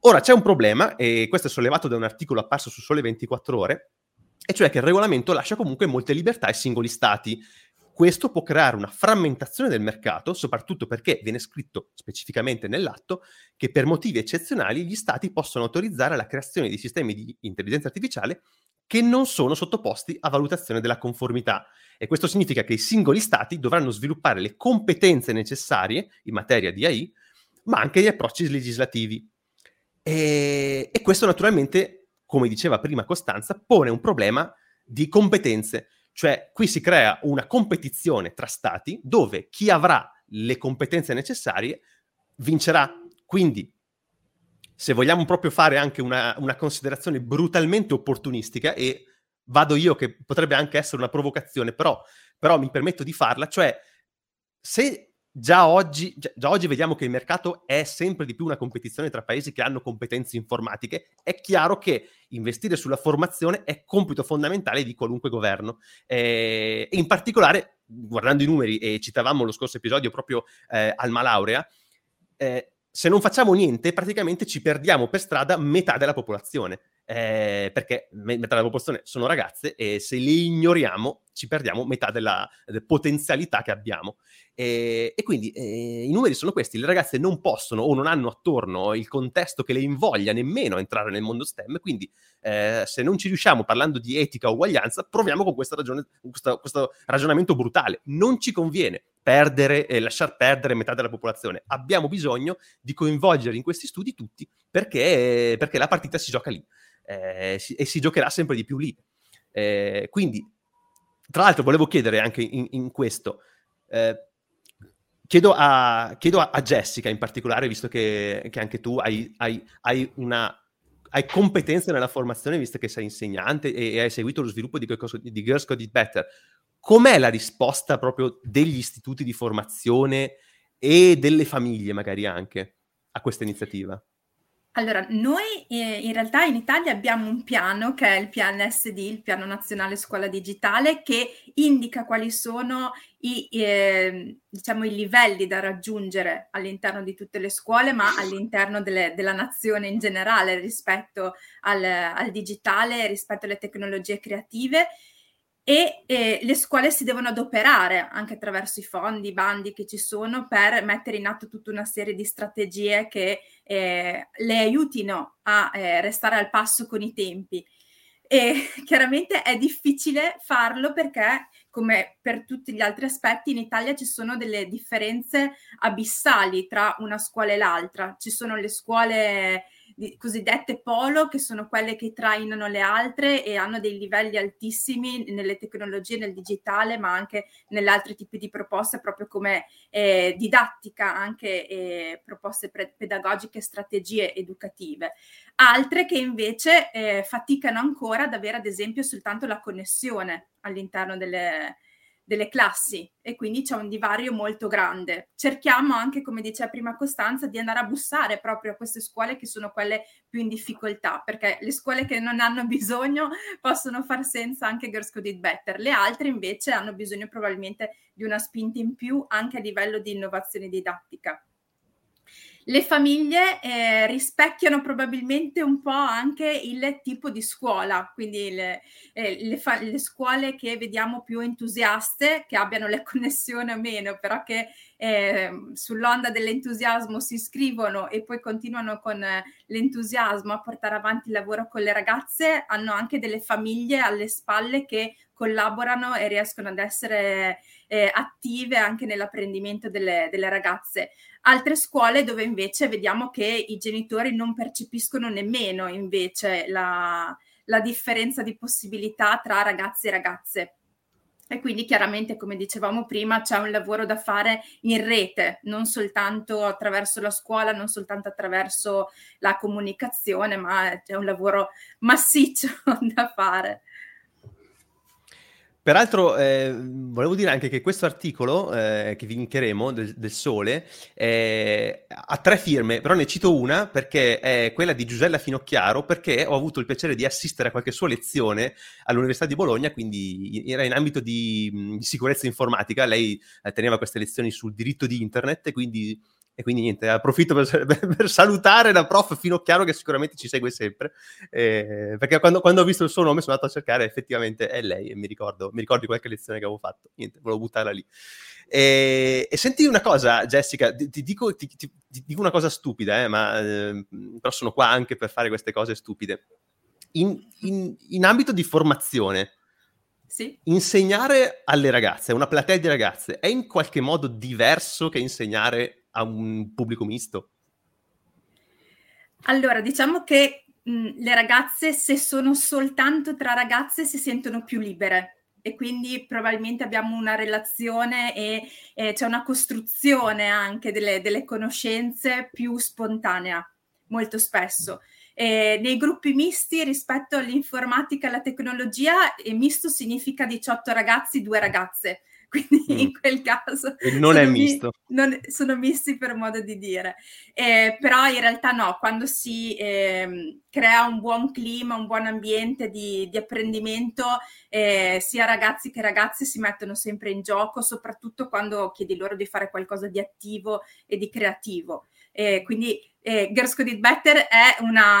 Ora, c'è un problema, e questo è sollevato da un articolo apparso su Sole ventiquattro Ore, e cioè che il regolamento lascia comunque molte libertà ai singoli Stati. Questo può creare una frammentazione del mercato, soprattutto perché viene scritto specificamente nell'atto che per motivi eccezionali gli Stati possono autorizzare la creazione di sistemi di intelligenza artificiale che non sono sottoposti a valutazione della conformità. E questo significa che i singoli Stati dovranno sviluppare le competenze necessarie in materia di A I, ma anche gli approcci legislativi. E, e questo naturalmente, come diceva prima Costanza, pone un problema di competenze. Cioè, qui si crea una competizione tra stati dove chi avrà le competenze necessarie vincerà. Quindi, se vogliamo proprio fare anche una, una considerazione brutalmente opportunistica, e vado io che potrebbe anche essere una provocazione, però, però mi permetto di farla, cioè, se già oggi, già oggi vediamo che il mercato è sempre di più una competizione tra paesi che hanno competenze informatiche, è chiaro che investire sulla formazione è compito fondamentale di qualunque governo. Eh, e in particolare, guardando i numeri, e citavamo lo scorso episodio proprio eh, AlmaLaurea, eh, se non facciamo niente praticamente ci perdiamo per strada metà della popolazione. eh, perché metà della popolazione sono ragazze e se le ignoriamo ci perdiamo metà della, della potenzialità che abbiamo. E, e quindi eh, i numeri sono questi: le ragazze non possono o non hanno attorno il contesto che le invoglia nemmeno a entrare nel mondo STEM, quindi eh, se non ci riusciamo parlando di etica o uguaglianza, proviamo con questa ragione, questa, questo ragionamento brutale. Non ci conviene perdere e eh, lasciar perdere metà della popolazione, abbiamo bisogno di coinvolgere in questi studi tutti, perché, perché la partita si gioca lì eh, si, e si giocherà sempre di più lì. Eh, quindi, tra l'altro, volevo chiedere anche in, in questo, eh, Chiedo a, chiedo a Jessica in particolare, visto che, che anche tu hai, hai, hai, una, hai competenze nella formazione, visto che sei insegnante e, e hai seguito lo sviluppo di, di Girls Code It Better. Com'è la risposta proprio degli istituti di formazione e delle famiglie magari anche a questa iniziativa? Allora, noi eh, in realtà in Italia abbiamo un piano che è il P N S D, il Piano Nazionale Scuola Digitale, che indica quali sono i, eh, diciamo, i livelli da raggiungere all'interno di tutte le scuole, ma all'interno delle, della nazione in generale rispetto al, al digitale, rispetto alle tecnologie creative. E eh, le scuole si devono adoperare anche attraverso i fondi, i bandi che ci sono, per mettere in atto tutta una serie di strategie che eh, le aiutino a eh, restare al passo con i tempi. E chiaramente è difficile farlo perché, come per tutti gli altri aspetti, in Italia ci sono delle differenze abissali tra una scuola e l'altra. Ci sono le scuole cosiddette polo, che sono quelle che trainano le altre e hanno dei livelli altissimi nelle tecnologie, nel digitale, ma anche nell'altri tipi di proposte, proprio come eh, didattica, anche eh, proposte pre- pedagogiche, strategie educative. Altre che invece eh, faticano ancora ad avere, ad esempio, soltanto la connessione all'interno delle delle classi, e quindi c'è un divario molto grande. Cerchiamo anche, come diceva prima Costanza, di andare a bussare proprio a queste scuole che sono quelle più in difficoltà, perché le scuole che non hanno bisogno possono far senza anche Girls Code It Better, le altre invece hanno bisogno probabilmente di una spinta in più anche a livello di innovazione didattica. Le famiglie eh, rispecchiano probabilmente un po' anche il tipo di scuola, quindi le, eh, le, fa- le scuole che vediamo più entusiaste, che abbiano le connessioni o meno, però che eh, sull'onda dell'entusiasmo si iscrivono e poi continuano con l'entusiasmo a portare avanti il lavoro con le ragazze, hanno anche delle famiglie alle spalle che collaborano e riescono ad essere eh, attive anche nell'apprendimento delle, delle ragazze. Altre scuole dove invece vediamo che i genitori non percepiscono nemmeno invece la, la differenza di possibilità tra ragazzi e ragazze. E quindi chiaramente, come dicevamo prima, c'è un lavoro da fare in rete, non soltanto attraverso la scuola, non soltanto attraverso la comunicazione, ma c'è un lavoro massiccio da fare. Peraltro eh, volevo dire anche che questo articolo eh, che vi linkeremo del, del Sole eh, ha tre firme, però ne cito una perché è quella di Giusella Finocchiaro, perché ho avuto il piacere di assistere a qualche sua lezione all'Università di Bologna, quindi era in ambito di, di sicurezza informatica. Lei eh, teneva queste lezioni sul diritto di internet e quindi... E quindi niente, approfitto per, per salutare la prof Finocchiaro, che sicuramente ci segue sempre, eh, perché quando, quando ho visto il suo nome sono andato a cercare, effettivamente è lei, e mi ricordo, mi ricordo di qualche lezione che avevo fatto, niente, volevo buttarla lì. E, e senti una cosa, Jessica, ti, ti, dico, ti, ti, ti dico una cosa stupida, eh, ma eh, però sono qua anche per fare queste cose stupide. In, in, in ambito di formazione, sì, insegnare alle ragazze, una platea di ragazze, è in qualche modo diverso che insegnare a un pubblico misto? Allora, diciamo che mh, le ragazze, se sono soltanto tra ragazze, si sentono più libere, e quindi probabilmente abbiamo una relazione e eh, c'è una costruzione anche delle, delle conoscenze più spontanea, molto spesso. Eh, nei gruppi misti, rispetto all'informatica e alla tecnologia, e misto significa diciotto ragazzi, due ragazze. Quindi mm. in quel caso non è misto, non, sono misti per modo di dire, eh, però in realtà no, quando si eh, crea un buon clima, un buon ambiente di, di apprendimento, eh, sia ragazzi che ragazze si mettono sempre in gioco, soprattutto quando chiedi loro di fare qualcosa di attivo e di creativo. eh, quindi eh, Girls Code It Better è una,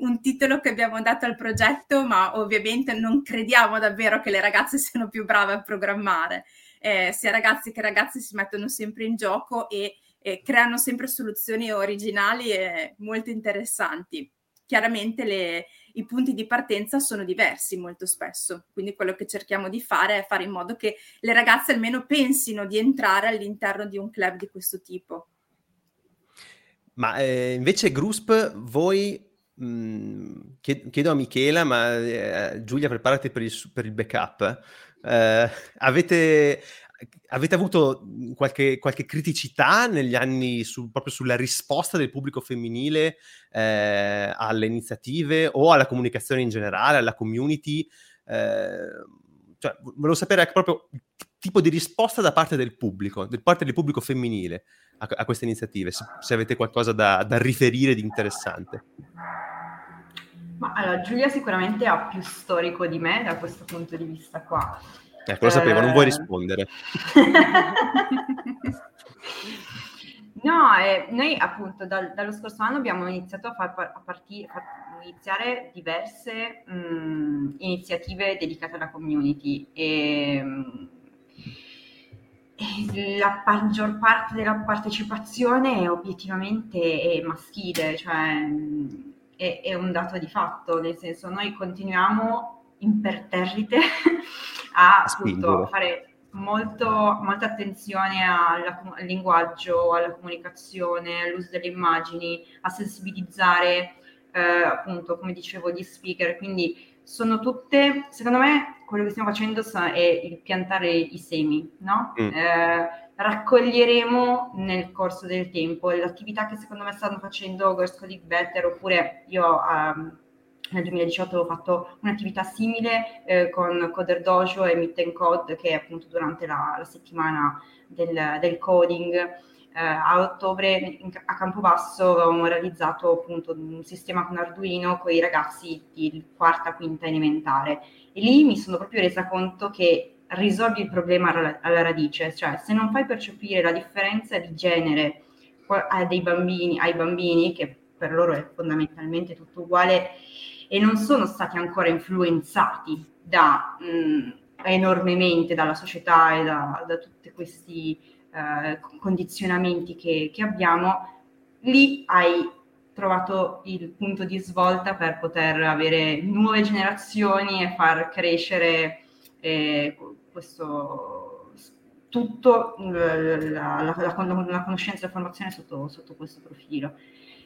un titolo che abbiamo dato al progetto, ma ovviamente non crediamo davvero che le ragazze siano più brave a programmare. Eh, sia ragazzi che ragazze si mettono sempre in gioco e eh, creano sempre soluzioni originali e molto interessanti. Chiaramente le, i punti di partenza sono diversi molto spesso, quindi quello che cerchiamo di fare è fare in modo che le ragazze almeno pensino di entrare all'interno di un club di questo tipo. Ma eh, invece GRUSP, voi, mh, chiedo a Michela, ma eh, Giulia preparati per il, per il backup, eh, avete... Avete avuto qualche, qualche criticità negli anni su, proprio sulla risposta del pubblico femminile eh, alle iniziative o alla comunicazione in generale, alla community? Eh, cioè, volevo sapere proprio il tipo di risposta da parte del pubblico, da parte del pubblico femminile a, a queste iniziative, se, se avete qualcosa da, da riferire di interessante. Ma allora, Giulia sicuramente ha più storico di me da questo punto di vista qua. Ecco, lo sapevo, eh... non vuoi rispondere. No, eh, noi appunto dal, dallo scorso anno abbiamo iniziato a, far, a, partire, a iniziare diverse mh, iniziative dedicate alla community e, mh, e la maggior parte della partecipazione obiettivamente è maschile, cioè mh, è, è un dato di fatto, nel senso noi continuiamo imperterrite a appunto, fare molto, molta attenzione alla, al linguaggio, alla comunicazione, all'uso delle immagini, a sensibilizzare eh, appunto come dicevo gli speaker, quindi sono tutte, secondo me quello che stiamo facendo è il piantare i semi, no? Mm. Eh, raccoglieremo nel corso del tempo l'attività che secondo me stanno facendo Girls Code It Better, oppure io um, nel duemiladiciotto ho fatto un'attività simile eh, con Coder Dojo e Meet and Code, che appunto durante la, la settimana del, del coding eh, a ottobre in, a Campobasso avevamo realizzato appunto un sistema con Arduino con i ragazzi di quarta, quinta elementare, e lì mi sono proprio resa conto che risolvi il problema alla, alla radice, cioè se non fai percepire la differenza di genere a dei bambini, ai bambini, che per loro è fondamentalmente tutto uguale, e non sono stati ancora influenzati da, mh, enormemente dalla società e da, da tutti questi eh, condizionamenti che, che abbiamo, lì hai trovato il punto di svolta per poter avere nuove generazioni e far crescere eh, questo tutto, la, la, la, la conoscenza e la formazione sotto, sotto questo profilo.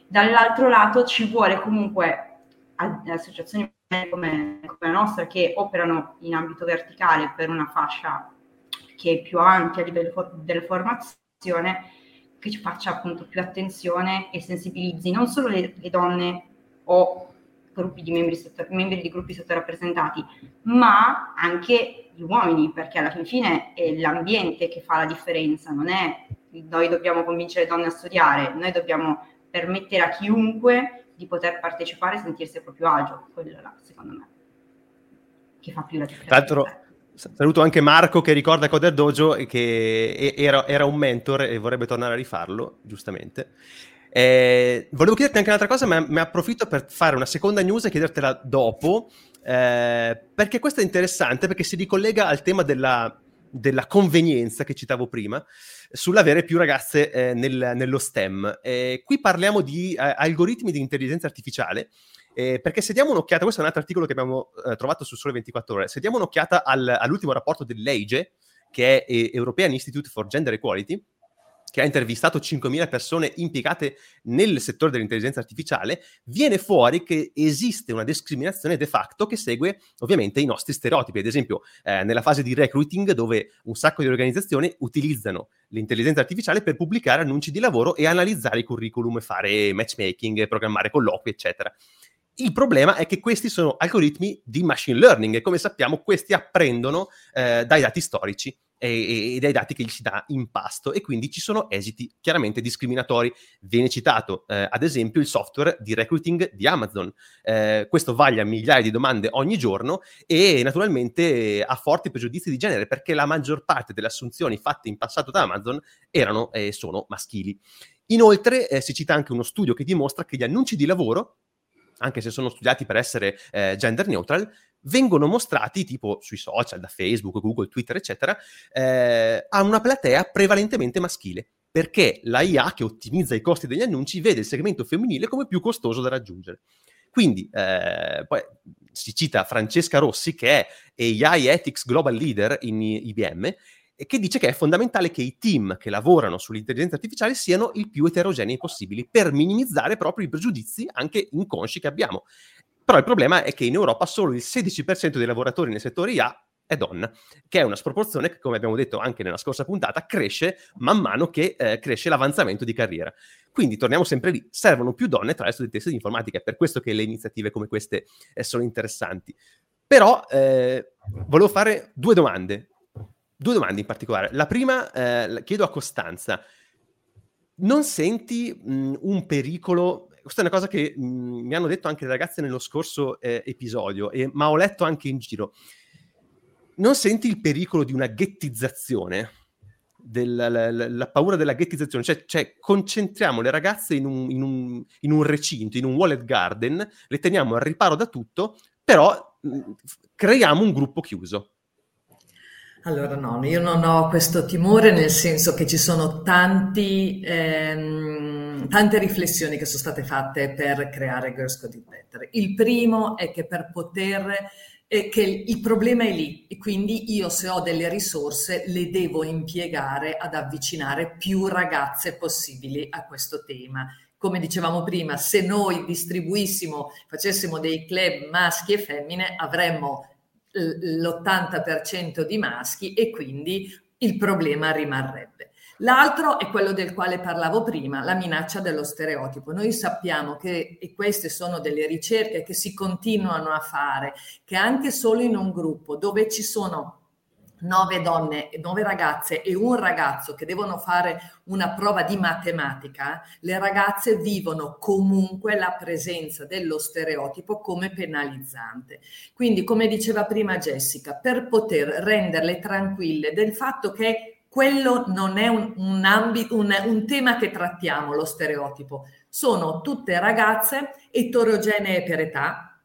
Dall'altro lato ci vuole comunque associazioni come, come la nostra, che operano in ambito verticale per una fascia che è più ampia a livello for- della formazione, che ci faccia appunto più attenzione e sensibilizzi non solo le, le donne o gruppi di membri, sotto, membri di gruppi sottorappresentati, ma anche gli uomini, perché alla fine è l'ambiente che fa la differenza, non è noi dobbiamo convincere le donne a studiare, noi dobbiamo permettere a chiunque di poter partecipare e sentirsi a proprio agio, quello là, secondo me, che fa più la differenza. Tra l'altro, saluto anche Marco che ricorda Coder Dojo, che era, era un mentor e vorrebbe tornare a rifarlo, giustamente. Eh, volevo chiederti anche un'altra cosa, ma ne approfitto per fare una seconda news e chiedertela dopo, eh, perché questa è interessante, perché si ricollega al tema della, della convenienza che citavo prima, sull'avere più ragazze eh, nel, nello STEM. Eh, qui parliamo di eh, algoritmi di intelligenza artificiale, eh, perché se diamo un'occhiata, questo è un altro articolo che abbiamo eh, trovato su Sole ventiquattro Ore, se diamo un'occhiata al, all'ultimo rapporto dell'EIGE, che è eh, European Institute for Gender Equality, che ha intervistato cinquemila persone impiegate nel settore dell'intelligenza artificiale, viene fuori che esiste una discriminazione de facto che segue ovviamente i nostri stereotipi. Ad esempio, eh, nella fase di recruiting, dove un sacco di organizzazioni utilizzano l'intelligenza artificiale per pubblicare annunci di lavoro e analizzare i curriculum, fare matchmaking, programmare colloqui, eccetera. Il problema è che questi sono algoritmi di machine learning e, come sappiamo, questi apprendono eh, dai dati storici e, e dai dati che gli si dà in pasto, e quindi ci sono esiti chiaramente discriminatori. Viene citato eh, ad esempio il software di recruiting di Amazon, eh, questo vaglia migliaia di domande ogni giorno e naturalmente ha forti pregiudizi di genere, perché la maggior parte delle assunzioni fatte in passato da Amazon erano e eh, sono maschili. Inoltre eh, si cita anche uno studio che dimostra che gli annunci di lavoro, anche se sono studiati per essere eh, gender neutral, vengono mostrati, tipo sui social, da Facebook, Google, Twitter, eccetera, eh, a una platea prevalentemente maschile, perché la I A che ottimizza i costi degli annunci vede il segmento femminile come più costoso da raggiungere. Quindi, eh, poi si cita Francesca Rossi, che è A I Ethics Global Leader in I B M, che dice che è fondamentale che i team che lavorano sull'intelligenza artificiale siano il più eterogenei possibili, per minimizzare proprio i pregiudizi anche inconsci che abbiamo. Però il problema è che in Europa solo il sedici per cento dei lavoratori nel settore I A è donna, che è una sproporzione che, come abbiamo detto anche nella scorsa puntata, cresce man mano che eh, cresce l'avanzamento di carriera. Quindi torniamo sempre lì, servono più donne tra le studentesse di informatica, è per questo che le iniziative come queste eh, sono interessanti. Però eh, volevo fare due domande, due domande in particolare. La prima eh, la chiedo a Costanza. Non senti mh, un pericolo... Questa è una cosa che mh, mi hanno detto anche le ragazze nello scorso eh, episodio, e, ma ho letto anche in giro. Non senti il pericolo di una ghettizzazione, della, la, la paura della ghettizzazione? Cioè, cioè concentriamo le ragazze in un, in, un, in un recinto, in un walled garden, le teniamo al riparo da tutto, però mh, creiamo un gruppo chiuso. Allora no, io non ho questo timore, nel senso che ci sono tanti... Ehm... tante riflessioni che sono state fatte per creare Girls Code It Better. Il primo è che per poter eh, che il problema è lì, e quindi io, se ho delle risorse, le devo impiegare ad avvicinare più ragazze possibili a questo tema. Come dicevamo prima, se noi distribuissimo, facessimo dei club maschi e femmine, avremmo eh, l'ottanta per cento di maschi, e quindi il problema rimarrebbe. L'altro è quello del quale parlavo prima, la minaccia dello stereotipo. Noi sappiamo che, e queste sono delle ricerche che si continuano a fare, che anche solo in un gruppo dove ci sono nove donne, nove ragazze e un ragazzo che devono fare una prova di matematica, le ragazze vivono comunque la presenza dello stereotipo come penalizzante. Quindi, come diceva prima Jessica, per poter renderle tranquille del fatto che quello non è un, un, ambito, un, un tema che trattiamo, lo stereotipo. Sono tutte ragazze eterogenee per età,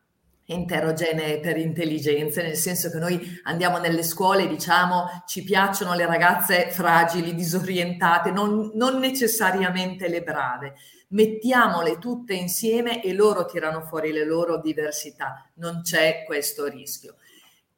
eterogenee per intelligenze, nel senso che noi andiamo nelle scuole e diciamo ci piacciono le ragazze fragili, disorientate, non, non necessariamente le brave. Mettiamole tutte insieme e loro tirano fuori le loro diversità. Non c'è questo rischio.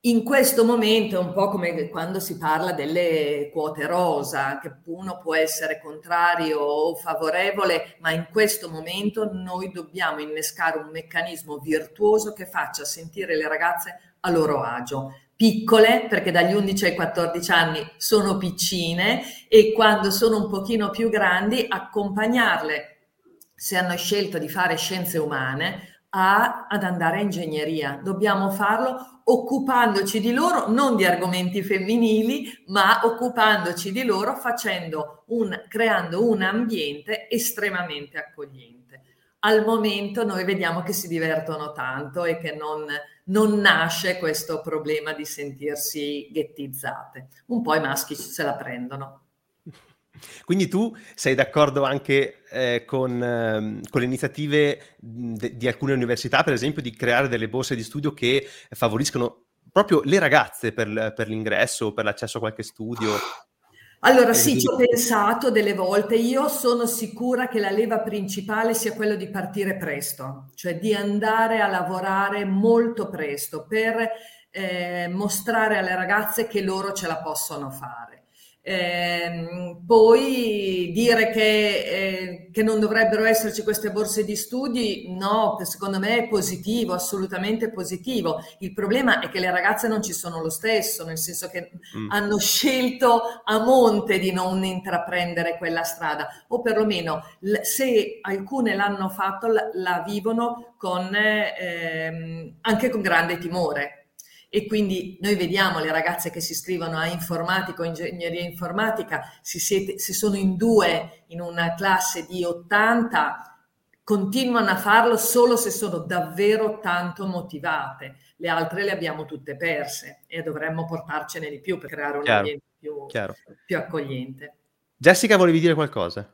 In questo momento è un po' come quando si parla delle quote rosa, che uno può essere contrario o favorevole, ma in questo momento noi dobbiamo innescare un meccanismo virtuoso che faccia sentire le ragazze a loro agio. Piccole, perché dagli undici ai quattordici anni sono piccine, e quando sono un pochino più grandi accompagnarle, se hanno scelto di fare scienze umane, A, ad andare a ingegneria. Dobbiamo farlo occupandoci di loro, non di argomenti femminili, ma occupandoci di loro, facendo un, creando un ambiente estremamente accogliente. Al momento noi vediamo che si divertono tanto e che non, non nasce questo problema di sentirsi ghettizzate. Un po' i maschi se la prendono. Quindi tu sei d'accordo anche eh, con, ehm, con le iniziative de- di alcune università, per esempio, di creare delle borse di studio che favoriscono proprio le ragazze per, per l'ingresso o per l'accesso a qualche studio? Allora sì, ci ho pensato delle volte. Io sono sicura che la leva principale sia quello di partire presto, cioè di andare a lavorare molto presto per eh, mostrare alle ragazze che loro ce la possono fare. Eh, poi dire che, eh, che non dovrebbero esserci queste borse di studi, no, secondo me è positivo, assolutamente positivo. Il problema è che le ragazze non ci sono lo stesso, nel senso che mm. hanno scelto a monte di non intraprendere quella strada, o perlomeno se alcune l'hanno fatto la vivono con, eh, anche con grande timore. E quindi noi vediamo le ragazze che si iscrivono a informatico, ingegneria informatica, si, siete, si sono in due in una classe di ottanta, continuano a farlo solo se sono davvero tanto motivate. Le altre le abbiamo tutte perse e dovremmo portarcene di più per creare un chiaro, ambiente più, più accogliente. Jessica, volevi dire qualcosa?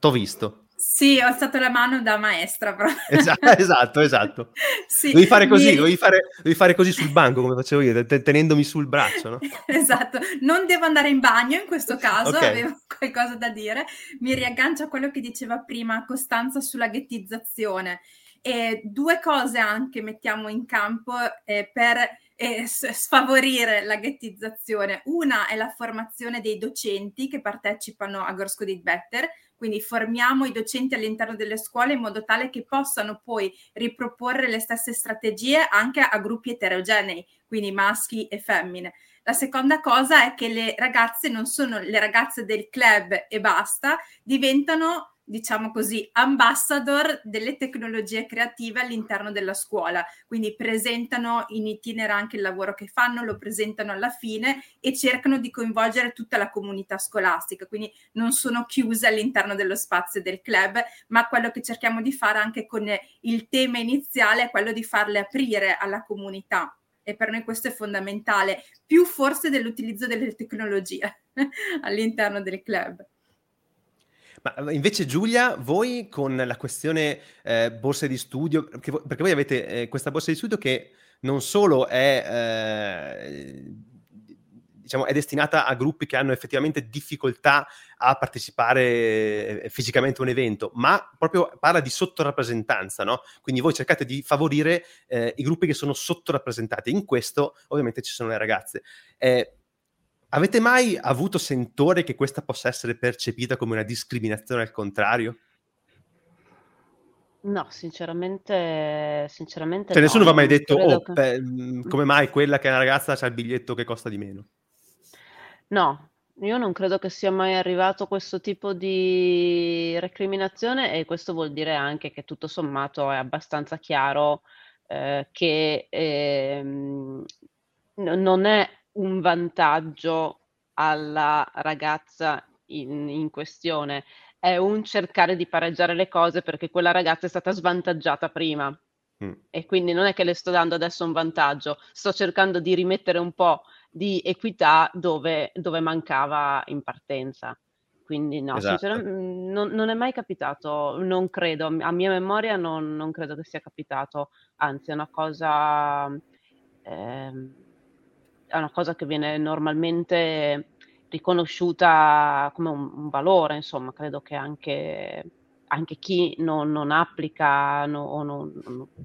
T'ho visto. Sì, ho alzato la mano da maestra proprio. Esatto, esatto, esatto. Sì, devi fare così, mi... devi, fare, devi fare così sul banco, come facevo io, te- tenendomi sul braccio, no? Esatto, non devo andare in bagno in questo caso, okay. Avevo qualcosa da dire. Mi riaggancio a quello che diceva prima Costanza sulla ghettizzazione. E due cose anche mettiamo in campo eh, per eh, sfavorire la ghettizzazione. Una è la formazione dei docenti che partecipano a Girls Code It Better, quindi formiamo i docenti all'interno delle scuole in modo tale che possano poi riproporre le stesse strategie anche a gruppi eterogenei, quindi maschi e femmine. La seconda cosa è che le ragazze non sono le ragazze del club e basta, diventano, diciamo così, ambassador delle tecnologie creative all'interno della scuola, quindi presentano in itinere anche il lavoro che fanno, lo presentano alla fine e cercano di coinvolgere tutta la comunità scolastica, quindi non sono chiuse all'interno dello spazio del club, ma quello che cerchiamo di fare anche con il tema iniziale è quello di farle aprire alla comunità. E per noi questo è fondamentale, più forse dell'utilizzo delle tecnologie all'interno del club. Ma invece Giulia, voi con la questione eh, borse di studio, perché, perché voi avete eh, questa borsa di studio che non solo è, eh, diciamo, è destinata a gruppi che hanno effettivamente difficoltà a partecipare fisicamente a un evento, ma proprio parla di sottorappresentanza, no? Quindi voi cercate di favorire eh, i gruppi che sono sottorappresentati, in questo ovviamente ci sono le ragazze. Eh, Avete mai avuto sentore che questa possa essere percepita come una discriminazione al contrario? No, sinceramente, sinceramente cioè, no. Nessuno va mai detto, oh, che... beh, come mai quella che è una ragazza c'ha il biglietto che costa di meno? No, io non credo che sia mai arrivato questo tipo di recriminazione e questo vuol dire anche che tutto sommato è abbastanza chiaro eh, che eh, non è un vantaggio alla ragazza in, in questione, è un cercare di pareggiare le cose perché quella ragazza è stata svantaggiata prima mm. e quindi non è che le sto dando adesso un vantaggio, sto cercando di rimettere un po' di equità dove, dove mancava in partenza, quindi no, esatto. sinceramente non, non è mai capitato, non credo, a mia memoria non, non credo che sia capitato, anzi è una cosa... Ehm, è una cosa che viene normalmente riconosciuta come un, un valore, insomma, credo che anche, anche chi non, non applica no, o non,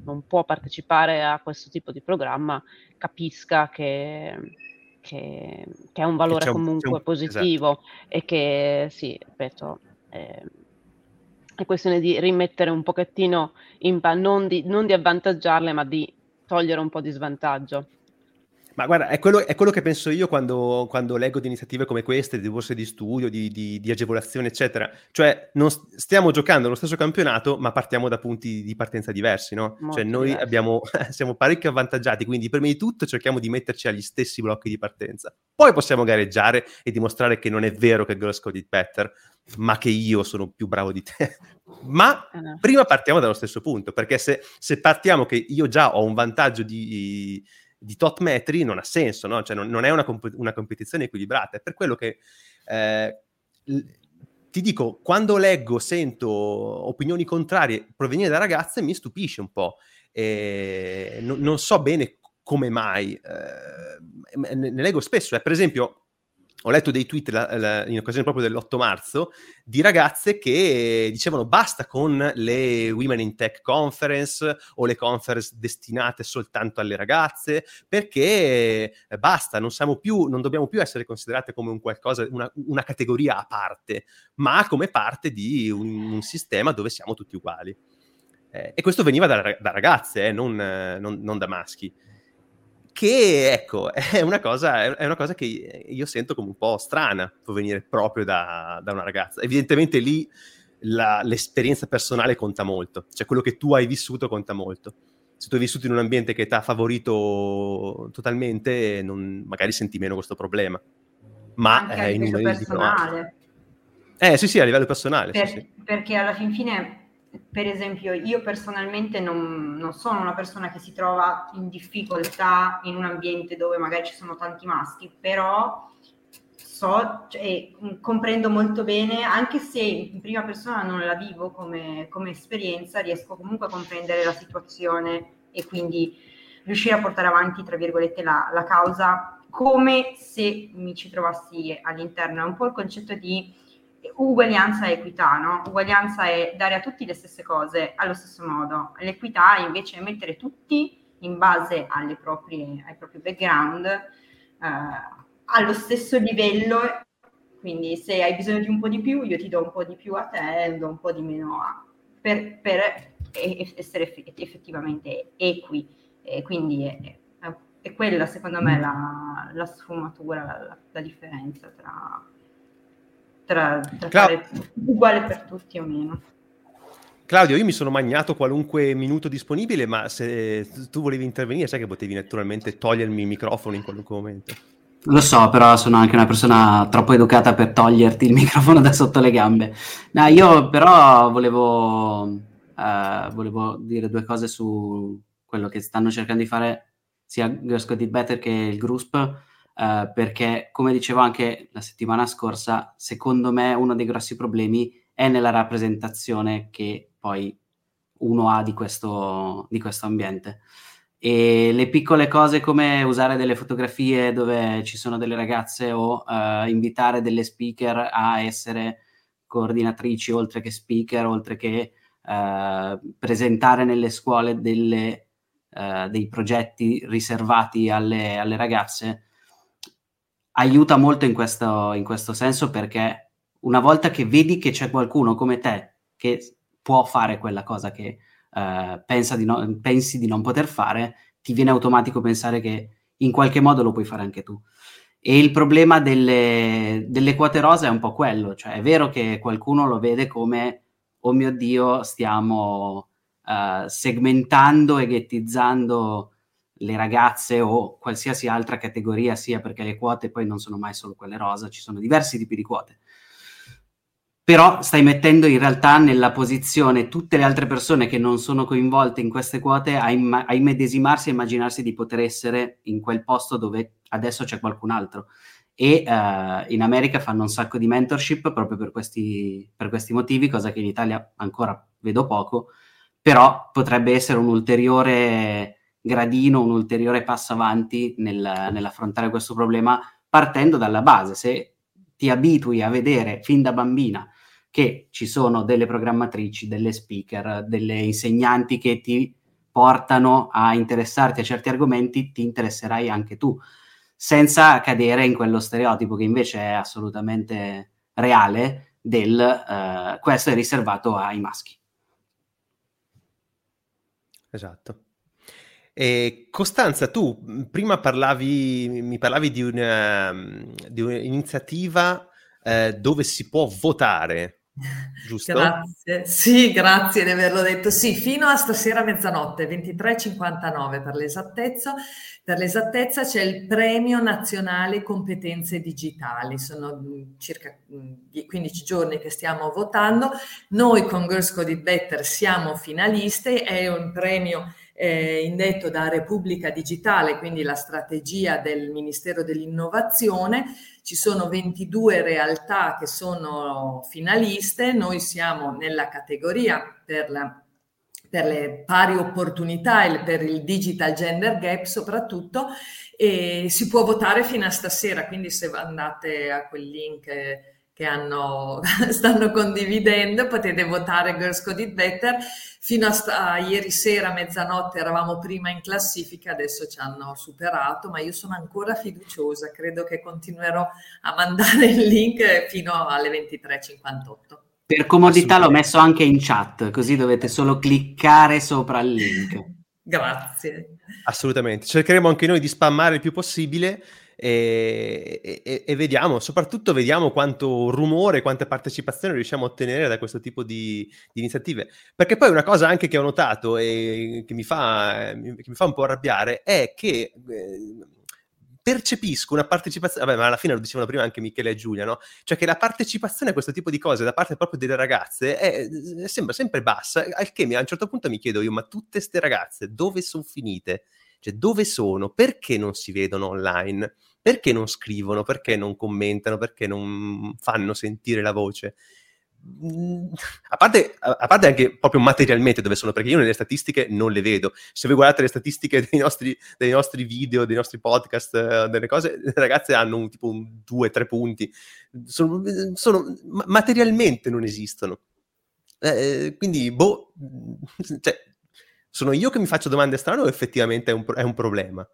non può partecipare a questo tipo di programma capisca che, che, che è un valore un, comunque un, positivo, esatto. E che, sì, ripeto, è, è questione di rimettere un pochettino, in non di, non di avvantaggiarle, ma di togliere un po' di svantaggio. Ma guarda, è quello, è quello che penso io quando, quando leggo di iniziative come queste, di borse di studio, di, di, di agevolazione, eccetera. Cioè, non stiamo giocando lo stesso campionato, ma partiamo da punti di partenza diversi, no? Molto cioè, noi diversi. Abbiamo, siamo parecchio avvantaggiati, quindi prima di tutto cerchiamo di metterci agli stessi blocchi di partenza. Poi possiamo gareggiare e dimostrare che non è vero che Girls Code It Better, ma che io sono più bravo di te. Ma allora, prima partiamo dallo stesso punto, perché se, se partiamo che io già ho un vantaggio di... di tot metri non ha senso, no? Cioè non, non è una, comp- una competizione equilibrata. È per quello che eh, l- ti dico, quando leggo, sento opinioni contrarie provenire da ragazze, mi stupisce un po'. E no, non so bene come mai. Eh, ne, ne leggo spesso. Eh. Per esempio, ho letto dei tweet la, la, in occasione proprio dell'otto marzo di ragazze che dicevano basta con le Women in Tech Conference o le conference destinate soltanto alle ragazze, perché basta, non siamo più, non dobbiamo più essere considerate come un qualcosa, una, una categoria a parte, ma come parte di un, un sistema dove siamo tutti uguali. Eh, e questo veniva da, da ragazze, eh, non, non, non da maschi. Che ecco, è una cosa, è una cosa che io sento come un po' strana, può venire proprio da, da una ragazza. Evidentemente lì la, l'esperienza personale conta molto, cioè quello che tu hai vissuto conta molto. Se tu hai vissuto in un ambiente che ti ha favorito totalmente, non, magari senti meno questo problema. Ma anche a livello personale. Eh sì sì, a livello personale. Per, sì, sì. Perché alla fin fine... Per esempio, io personalmente non, non sono una persona che si trova in difficoltà in un ambiente dove magari ci sono tanti maschi, però so e cioè, comprendo molto bene, anche se in prima persona non la vivo come, come esperienza, riesco comunque a comprendere la situazione e quindi riuscire a portare avanti, tra virgolette, la, la causa come se mi ci trovassi all'interno. È un po' il concetto di uguaglianza e equità, no? Uguaglianza è dare a tutti le stesse cose allo stesso modo, l'equità invece è mettere tutti in base alle proprie, ai propri background eh, allo stesso livello, quindi se hai bisogno di un po' di più io ti do un po' di più a te e do un po' di meno a per, per essere effettivamente equi, e quindi è, è quella secondo me la, la sfumatura, la, la differenza tra tra, tra Cla- uguale per tutti o meno. Claudio, io mi sono magnato qualunque minuto disponibile, ma se tu volevi intervenire sai che potevi naturalmente togliermi il microfono in qualunque momento. Lo so, però sono anche una persona troppo educata per toglierti il microfono da sotto le gambe. No, io però volevo, eh, volevo dire due cose su quello che stanno cercando di fare sia Girls Code It Better che il GRUSP, eh, perché come dicevo anche la settimana scorsa, secondo me uno dei grossi problemi è nella rappresentazione che poi uno ha di questo, di questo ambiente. E le piccole cose come usare delle fotografie dove ci sono delle ragazze o uh, invitare delle speaker a essere coordinatrici oltre che speaker, oltre che uh, presentare nelle scuole delle, uh, dei progetti riservati alle, alle ragazze, aiuta molto in questo, in questo senso, perché una volta che vedi che c'è qualcuno come te che può fare quella cosa che Uh, pensa di no, pensi di non poter fare, ti viene automatico pensare che in qualche modo lo puoi fare anche tu. E il problema delle, delle quote rosa è un po' quello, cioè è vero che qualcuno lo vede come oh mio Dio, stiamo uh, segmentando e ghettizzando le ragazze o qualsiasi altra categoria sia, perché le quote poi non sono mai solo quelle rosa, ci sono diversi tipi di quote. Però stai mettendo in realtà nella posizione tutte le altre persone che non sono coinvolte in queste quote a, imma- a immedesimarsi e immaginarsi di poter essere in quel posto dove adesso c'è qualcun altro. E uh, in America fanno un sacco di mentorship proprio per questi, per questi motivi, cosa che in Italia ancora vedo poco, però potrebbe essere un ulteriore gradino, un ulteriore passo avanti nel, nell'affrontare questo problema partendo dalla base. Se ti abitui a vedere fin da bambina che ci sono delle programmatrici, delle speaker, delle insegnanti che ti portano a interessarti a certi argomenti, ti interesserai anche tu, senza cadere in quello stereotipo che invece è assolutamente reale del eh, questo è riservato ai maschi. Esatto. Eh, Costanza, tu prima parlavi, mi parlavi di, una, di un'iniziativa eh, dove si può votare, giusto? Grazie. Sì, grazie di averlo detto. Sì, fino a stasera mezzanotte, ventitré e cinquantanove per l'esattezza. Per l'esattezza c'è il Premio Nazionale Competenze Digitali, sono circa quindici giorni che stiamo votando. Noi con Girls Code It Better siamo finaliste, è un premio Eh, indetto da Repubblica Digitale, quindi la strategia del Ministero dell'Innovazione. Ci sono ventidue realtà che sono finaliste, noi siamo nella categoria per, la, per le pari opportunità e per il digital gender gap soprattutto, e si può votare fino a stasera, quindi se andate a quel link eh, che hanno, stanno condividendo, potete votare Girls Code It Better. Fino a, sta, a ieri sera, mezzanotte, eravamo prima in classifica, adesso ci hanno superato, ma io sono ancora fiduciosa, credo che continuerò a mandare il link fino alle ventitré e cinquantotto. Per comodità l'ho messo anche in chat, così dovete solo cliccare sopra il link. Grazie. Assolutamente, cercheremo anche noi di spammare il più possibile. E, e, e vediamo, soprattutto vediamo quanto rumore, quanta partecipazione riusciamo a ottenere da questo tipo di, di iniziative, perché poi una cosa anche che ho notato e che mi fa, che mi fa un po' arrabbiare è che eh, percepisco una partecipazione, vabbè, ma alla fine lo dicevano prima anche Michela e Giulia, no? Cioè che la partecipazione a questo tipo di cose da parte proprio delle ragazze è, sembra sempre bassa, al che mi, a un certo punto mi chiedo io, ma tutte ste ragazze dove sono finite? Cioè, dove sono? Perché non si vedono online? perché non scrivono, perché non commentano, perché non fanno sentire la voce? A parte, a parte anche proprio materialmente dove sono, perché io nelle statistiche non le vedo. Se voi guardate le statistiche dei nostri, dei nostri video, dei nostri podcast, delle cose, le ragazze hanno un, tipo un, due, tre punti, sono, sono materialmente non esistono, eh, quindi boh, cioè, sono io che mi faccio domande strane o effettivamente è un, è un problema?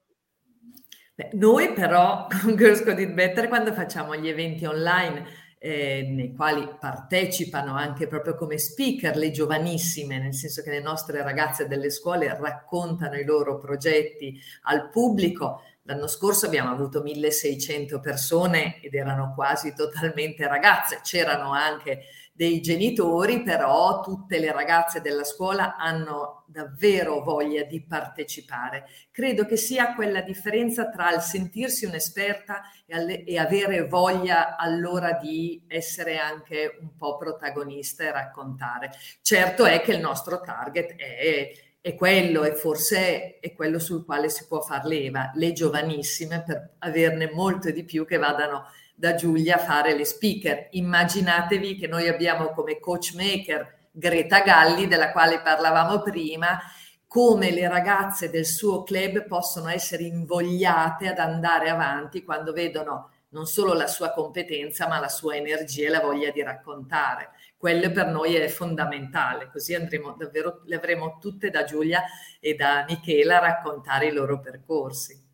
Beh, noi però con Girls Code It Better, quando facciamo gli eventi online, Eh, nei quali partecipano anche proprio come speaker le giovanissime, nel senso che le nostre ragazze delle scuole raccontano i loro progetti al pubblico. L'anno scorso abbiamo avuto milleseicento persone ed erano quasi totalmente ragazze, c'erano anche dei genitori, però tutte le ragazze della scuola hanno davvero voglia di partecipare. Credo che sia quella differenza tra il sentirsi un'esperta e, alle, e avere voglia allora di essere anche un po' protagonista e raccontare. Certo è che il nostro target è, è quello, e forse è quello sul quale si può far leva, le giovanissime, per averne molto di più che vadano da Giulia a fare le speaker. Immaginatevi che noi abbiamo come coach maker Greta Galli, della quale parlavamo prima, come le ragazze del suo club possono essere invogliate ad andare avanti quando vedono non solo la sua competenza, ma la sua energia e la voglia di raccontare. Quello per noi è fondamentale, così andremo davvero, le avremo tutte da Giulia e da Michela a raccontare i loro percorsi.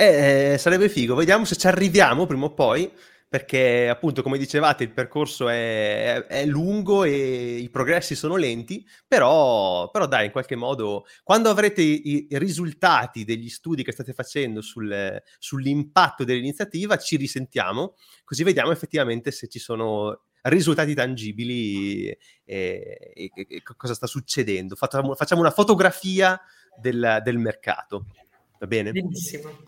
Eh, sarebbe figo, vediamo se ci arriviamo prima o poi, perché appunto come dicevate il percorso è, è lungo e i progressi sono lenti, però, però dai, in qualche modo quando avrete i, i risultati degli studi che state facendo sul, sull'impatto dell'iniziativa ci risentiamo, così vediamo effettivamente se ci sono risultati tangibili e, e, e cosa sta succedendo. Facciamo, facciamo una fotografia del, del mercato. Va bene? Benissimo.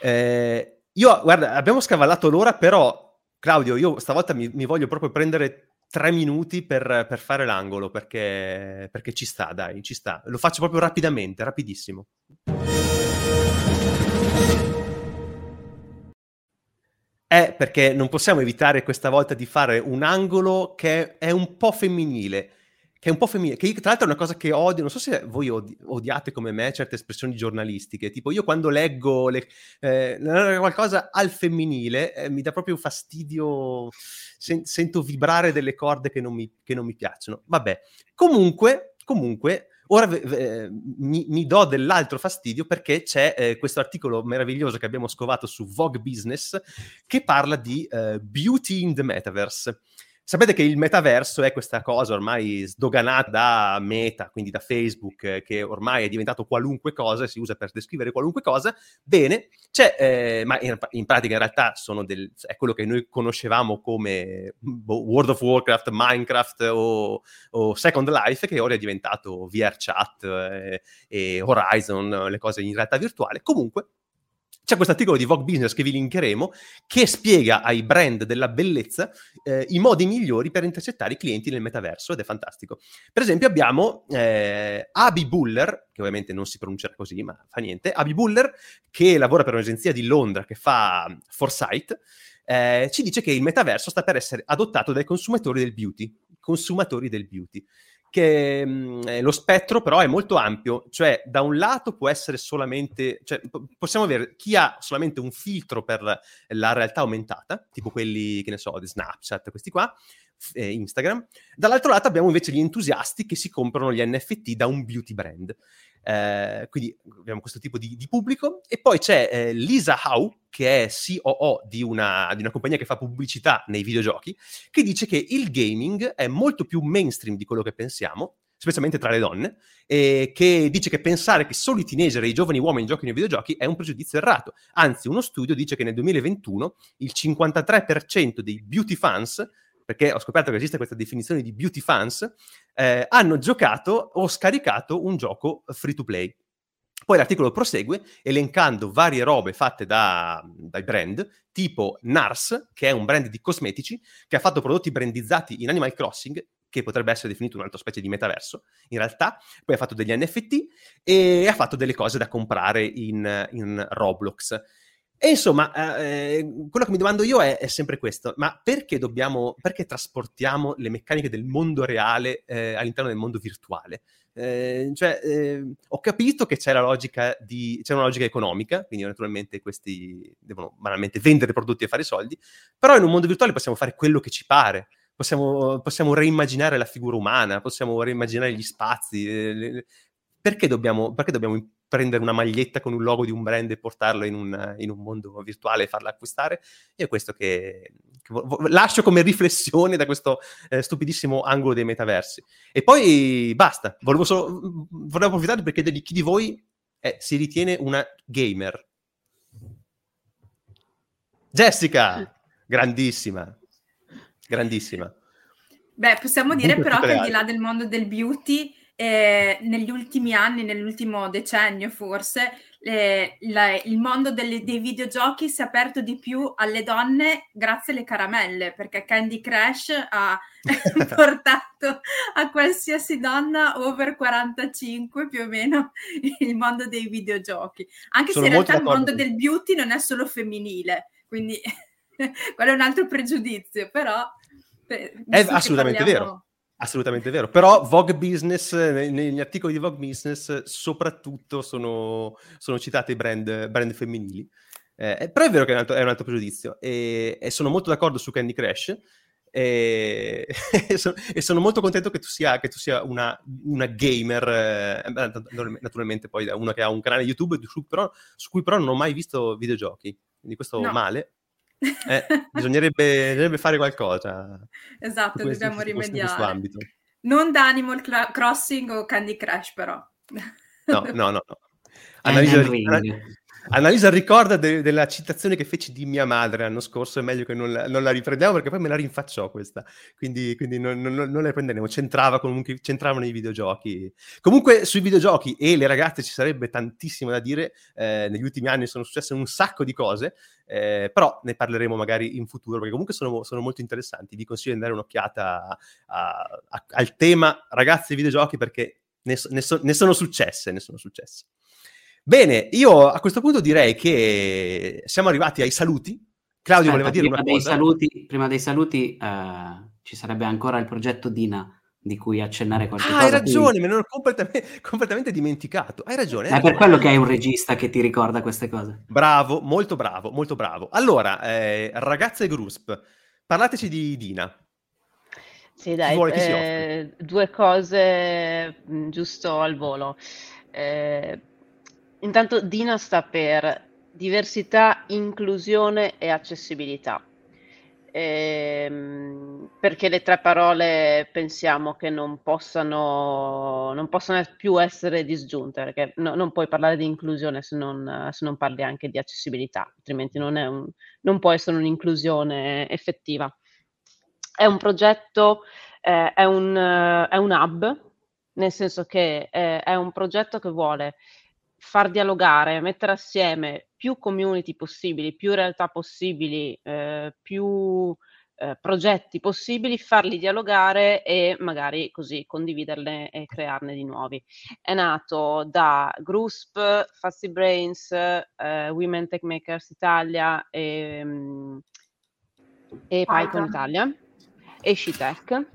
Eh, io, guarda, abbiamo scavallato l'ora, però, Claudio, io stavolta mi, mi voglio proprio prendere tre minuti per, per fare l'angolo, perché, perché ci sta, dai, ci sta. Lo faccio proprio rapidamente, rapidissimo. È perché non possiamo evitare questa volta di fare un angolo che è un po' femminile. Che è un po' femminile, che tra l'altro è una cosa che odio, non so se voi odi- odiate come me certe espressioni giornalistiche, tipo io quando leggo le, eh, qualcosa al femminile eh, mi dà proprio fastidio, sen- sento vibrare delle corde che non mi, che non mi piacciono. Vabbè, comunque, comunque ora ve- ve- mi-, mi do dell'altro fastidio, perché c'è eh, questo articolo meraviglioso che abbiamo scovato su Vogue Business che parla di eh, Beauty in the Metaverse. Sapete che il metaverso è questa cosa ormai sdoganata da Meta, quindi da Facebook, che ormai è diventato qualunque cosa, si usa per descrivere qualunque cosa. Bene, c'è, eh, ma in, in pratica in realtà sono del, è quello che noi conoscevamo come World of Warcraft, Minecraft o, o Second Life, che ora è diventato V R Chat eh, e Horizon, le cose in realtà virtuale. Comunque, c'è questo articolo di Vogue Business che vi linkeremo, che spiega ai brand della bellezza eh, i modi migliori per intercettare i clienti nel metaverso, ed è fantastico. Per esempio abbiamo eh, Abi Buller, che ovviamente non si pronuncia così, ma fa niente, Abi Buller, che lavora per un'agenzia di Londra che fa Foresight, eh, ci dice che il metaverso sta per essere adottato dai consumatori del beauty, consumatori del beauty. Che mh, lo spettro però è molto ampio, cioè da un lato può essere solamente, cioè p- possiamo avere chi ha solamente un filtro per la realtà aumentata, tipo quelli che ne so di Snapchat, questi qua, eh, Instagram, dall'altro lato abbiamo invece gli entusiasti che si comprano gli N F T da un beauty brand, eh, quindi abbiamo questo tipo di, di pubblico. E poi c'è eh, Lisa Howe, che è C O O di una, di una compagnia che fa pubblicità nei videogiochi, che dice che il gaming è molto più mainstream di quello che pensiamo, specialmente tra le donne, e che dice che pensare che solo i teenager e i giovani uomini giochino ai videogiochi è un pregiudizio errato. Anzi, uno studio dice che nel duemilaventuno il cinquantatré per cento dei beauty fans, perché ho scoperto che esiste questa definizione di beauty fans, eh, hanno giocato o scaricato un gioco free to play. Poi l'articolo prosegue elencando varie robe fatte da, dai brand, tipo Nars, che è un brand di cosmetici, che ha fatto prodotti brandizzati in Animal Crossing, che potrebbe essere definito un'altra specie di metaverso, in realtà. Poi ha fatto degli N F T e ha fatto delle cose da comprare in, in Roblox. E insomma, eh, quello che mi domando io è, è sempre questo: ma perché dobbiamo, perché trasportiamo le meccaniche del mondo reale eh, all'interno del mondo virtuale? Eh, cioè, eh, ho capito che c'è la logica di, c'è una logica economica, quindi naturalmente questi devono banalmente vendere prodotti e fare soldi, però in un mondo virtuale possiamo fare quello che ci pare. Possiamo, possiamo reimmaginare la figura umana, possiamo reimmaginare gli spazi. Eh, le, perché dobbiamo, perché dobbiamo imp- prendere una maglietta con un logo di un brand e portarlo in un, in un mondo virtuale e farla acquistare? Io è questo che, che vo- lascio come riflessione da questo eh, stupidissimo angolo dei metaversi. E poi basta, volevo solo volevo approfittare per chiedergli chi di voi eh, si ritiene una gamer. Jessica, grandissima, grandissima. Beh, possiamo dire dunque, però che al di là del mondo del beauty, Eh, negli ultimi anni, nell'ultimo decennio forse, eh, la, il mondo delle, dei videogiochi si è aperto di più alle donne grazie alle caramelle, perché Candy Crush ha portato a qualsiasi donna over quarantacinque più o meno il mondo dei videogiochi, anche Sono se in realtà il mondo del beauty non è solo femminile, quindi quello è un altro pregiudizio, però per, è assolutamente parliamo... vero Assolutamente vero, però Vogue Business, negli articoli di Vogue Business soprattutto sono, sono citate i brand, brand femminili, eh, però è vero che è un altro, è un altro pregiudizio e, e sono molto d'accordo su Candy Crush e, e, sono, e sono molto contento che tu sia, che tu sia una, una gamer, eh, naturalmente poi una che ha un canale YouTube su, però, su cui però non ho mai visto videogiochi, quindi questo no. male. Eh, bisognerebbe, bisognerebbe fare qualcosa. Esatto, questo, dobbiamo questo, rimediare questo ambito. Non da Animal Cla- Crossing o Candy Crush, però. No, no, no. no. Annalisa, Annalisa ricorda de- della citazione che feci di mia madre l'anno scorso, è meglio che non la, non la riprendiamo perché poi me la rinfacciò questa, quindi, quindi non, non, non la riprenderemo, c'entrava comunque, c'entravano i videogiochi. Comunque sui videogiochi e le ragazze ci sarebbe tantissimo da dire, eh, negli ultimi anni sono successe un sacco di cose, eh, però ne parleremo magari in futuro perché comunque sono, sono molto interessanti, vi consiglio di dare un'occhiata a, a, a, al tema ragazze e videogiochi perché ne, so, ne, so, ne sono successe, ne sono successe. Bene, io a questo punto direi che siamo arrivati ai saluti. Claudio Aspetta, voleva dire una cosa. Saluti, prima dei saluti uh, ci sarebbe ancora il progetto Dina di cui accennare qualche ah, cosa. Ah, hai ragione, quindi... me l'ho completamente, completamente dimenticato. Hai ragione. Hai È ragione. Per quello che hai un regista che ti ricorda queste cose. Bravo, molto bravo, molto bravo. Allora, eh, ragazze Grusp, parlateci di Dina. Sì, dai, vuole, eh, due cose giusto al volo. Eh, Intanto Dina sta per diversità, inclusione e accessibilità, ehm, perché le tre parole pensiamo che non possano, non possano più essere disgiunte, perché no, non puoi parlare di inclusione se non, se non parli anche di accessibilità, altrimenti non, è un, non può essere un'inclusione effettiva. È un progetto, eh, è, un, è un hub, nel senso che eh, è un progetto che vuole far dialogare, mettere assieme più community possibili, più realtà possibili, eh, più eh, progetti possibili, farli dialogare e magari così condividerle e crearne di nuovi. È nato da Grusp, Fuzzy Brains, eh, Women Tech Makers Italia e, e Python Italia e SciTech.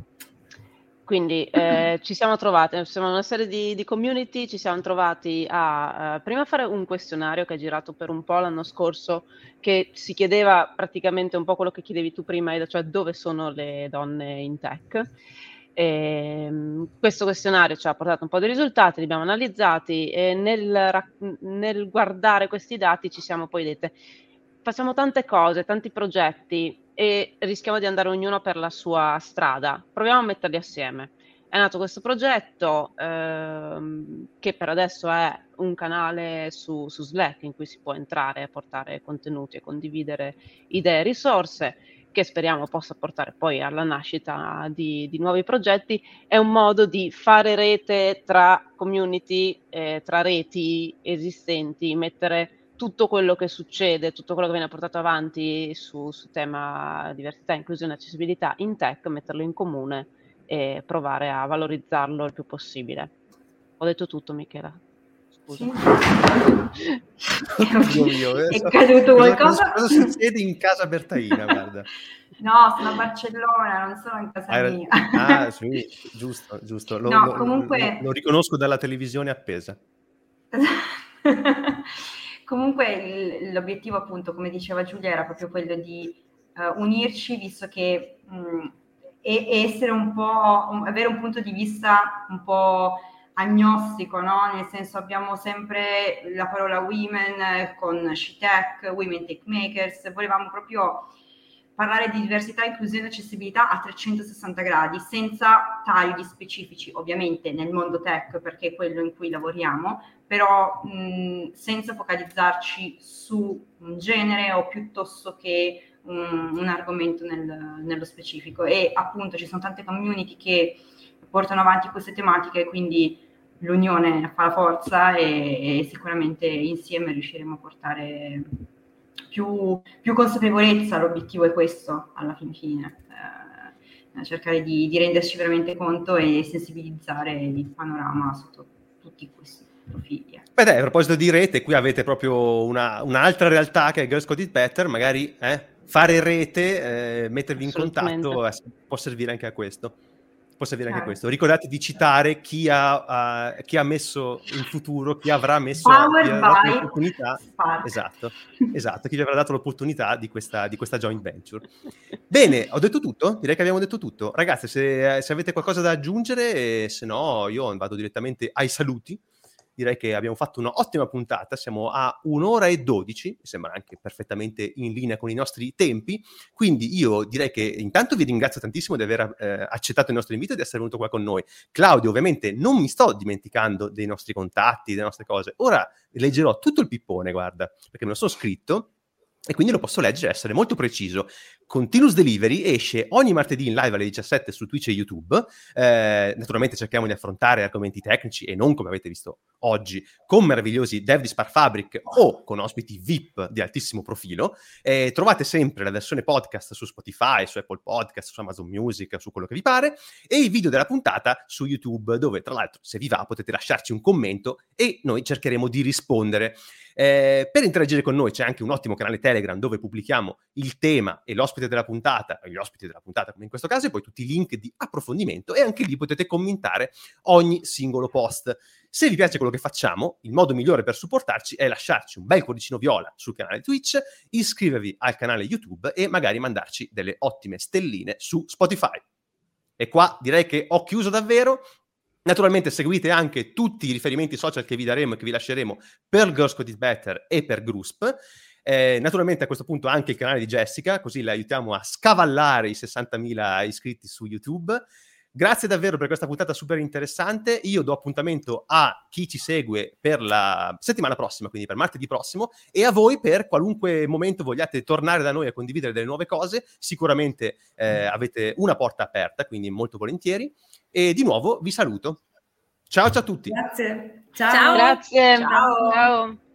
Quindi eh, ci siamo trovati, siamo una serie di, di community, ci siamo trovati a uh, prima fare un questionario che è girato per un po' l'anno scorso, che si chiedeva praticamente un po' quello che chiedevi tu prima, cioè dove sono le donne in tech. E questo questionario ci ha portato un po' di risultati, li abbiamo analizzati e nel, nel guardare questi dati ci siamo poi dette, facciamo tante cose, tanti progetti, e rischiamo di andare ognuno per la sua strada, proviamo a metterli assieme. È nato questo progetto ehm, che per adesso è un canale su, su Slack in cui si può entrare e portare contenuti e condividere idee e risorse, che speriamo possa portare poi alla nascita di, di nuovi progetti. È un modo di fare rete tra community, eh, tra reti esistenti, mettere tutto quello che succede, tutto quello che viene portato avanti su, su tema diversità, inclusione e accessibilità in tech, metterlo in comune e provare a valorizzarlo il più possibile. Ho detto tutto, Michela. Scusa. Dio mio, è so, caduto qualcosa? Cosa succede in casa Bertaina? Guarda. No, sono a Barcellona, non sono in casa ah, mia. Ah, sì, giusto, giusto. Lo, no, lo, comunque... lo, lo riconosco dalla televisione appesa. Comunque il, l'obiettivo, appunto, come diceva Giulia, era proprio quello di uh, unirci, visto che mh, e, e essere un po', un, avere un punto di vista un po' agnostico, no? Nel senso, abbiamo sempre la parola women eh, con She Tech, Women Tech Makers. Volevamo proprio parlare di diversità, inclusione e accessibilità a trecentosessanta gradi, senza tagli specifici, ovviamente nel mondo tech, perché è quello in cui lavoriamo, però mh, senza focalizzarci su un genere o piuttosto che um, un argomento nel, nello specifico. E appunto ci sono tante community che portano avanti queste tematiche, quindi l'unione fa la forza e, e sicuramente insieme riusciremo a portare più, più consapevolezza. L'obiettivo è questo, alla fin fine, eh, cercare di, di renderci veramente conto e sensibilizzare il panorama sotto tutti questi profili. Beh, dai, a proposito di rete, qui avete proprio una, un'altra realtà che è Girls Code It Better, magari eh, fare rete, eh, mettervi in contatto, eh, può servire anche a questo. Può servire anche questo. Ricordate di citare chi ha, uh, chi ha messo in futuro, chi avrà messo chi avrà l'opportunità. Esatto, esatto, chi gli avrà dato l'opportunità di questa, di questa joint venture. Bene, ho detto tutto? Direi che abbiamo detto tutto. Ragazzi, se, se avete qualcosa da aggiungere, se no io vado direttamente ai saluti. Direi che abbiamo fatto un'ottima puntata, siamo a un'ora e dodici, mi sembra anche perfettamente in linea con i nostri tempi, quindi io direi che intanto vi ringrazio tantissimo di aver eh, accettato il nostro invito e di essere venuto qua con noi. Claudio, ovviamente non mi sto dimenticando dei nostri contatti, delle nostre cose, ora leggerò tutto il pippone, guarda, perché me lo sono scritto e quindi lo posso leggere, essere molto preciso. Continuous Delivery esce ogni martedì in live alle diciassette su Twitch e YouTube. Eh, naturalmente cerchiamo di affrontare argomenti tecnici e non, come avete visto oggi, con meravigliosi dev di Spark Fabric o con ospiti V I P di altissimo profilo. Eh, trovate sempre la versione podcast su Spotify, su Apple Podcast, su Amazon Music, su quello che vi pare, e i video della puntata su YouTube, dove tra l'altro, se vi va, potete lasciarci un commento e noi cercheremo di rispondere. Eh, per interagire con noi c'è anche un ottimo canale Telegram dove pubblichiamo il tema e l'ospite della puntata, gli ospiti della puntata come in questo caso, e poi tutti i link di approfondimento, e anche lì potete commentare ogni singolo post. Se vi piace quello che facciamo, il modo migliore per supportarci è lasciarci un bel cuoricino viola sul canale Twitch, iscrivervi al canale YouTube e magari mandarci delle ottime stelline su Spotify. E qua direi che ho chiuso davvero. Naturalmente seguite anche tutti i riferimenti social che vi daremo e che vi lasceremo per Girls Code It Better e per GRUSP. Eh, naturalmente a questo punto anche il canale di Jessica, così la aiutiamo a scavallare i sessantamila iscritti su YouTube. Grazie davvero per questa puntata super interessante. Io do appuntamento a chi ci segue per la settimana prossima, quindi per martedì prossimo, e a voi per qualunque momento vogliate tornare da noi a condividere delle nuove cose. Sicuramente eh, avete una porta aperta, quindi molto volentieri. E di nuovo vi saluto. Ciao, ciao a tutti. Grazie. Ciao. Ciao. Grazie. Ciao. Ciao.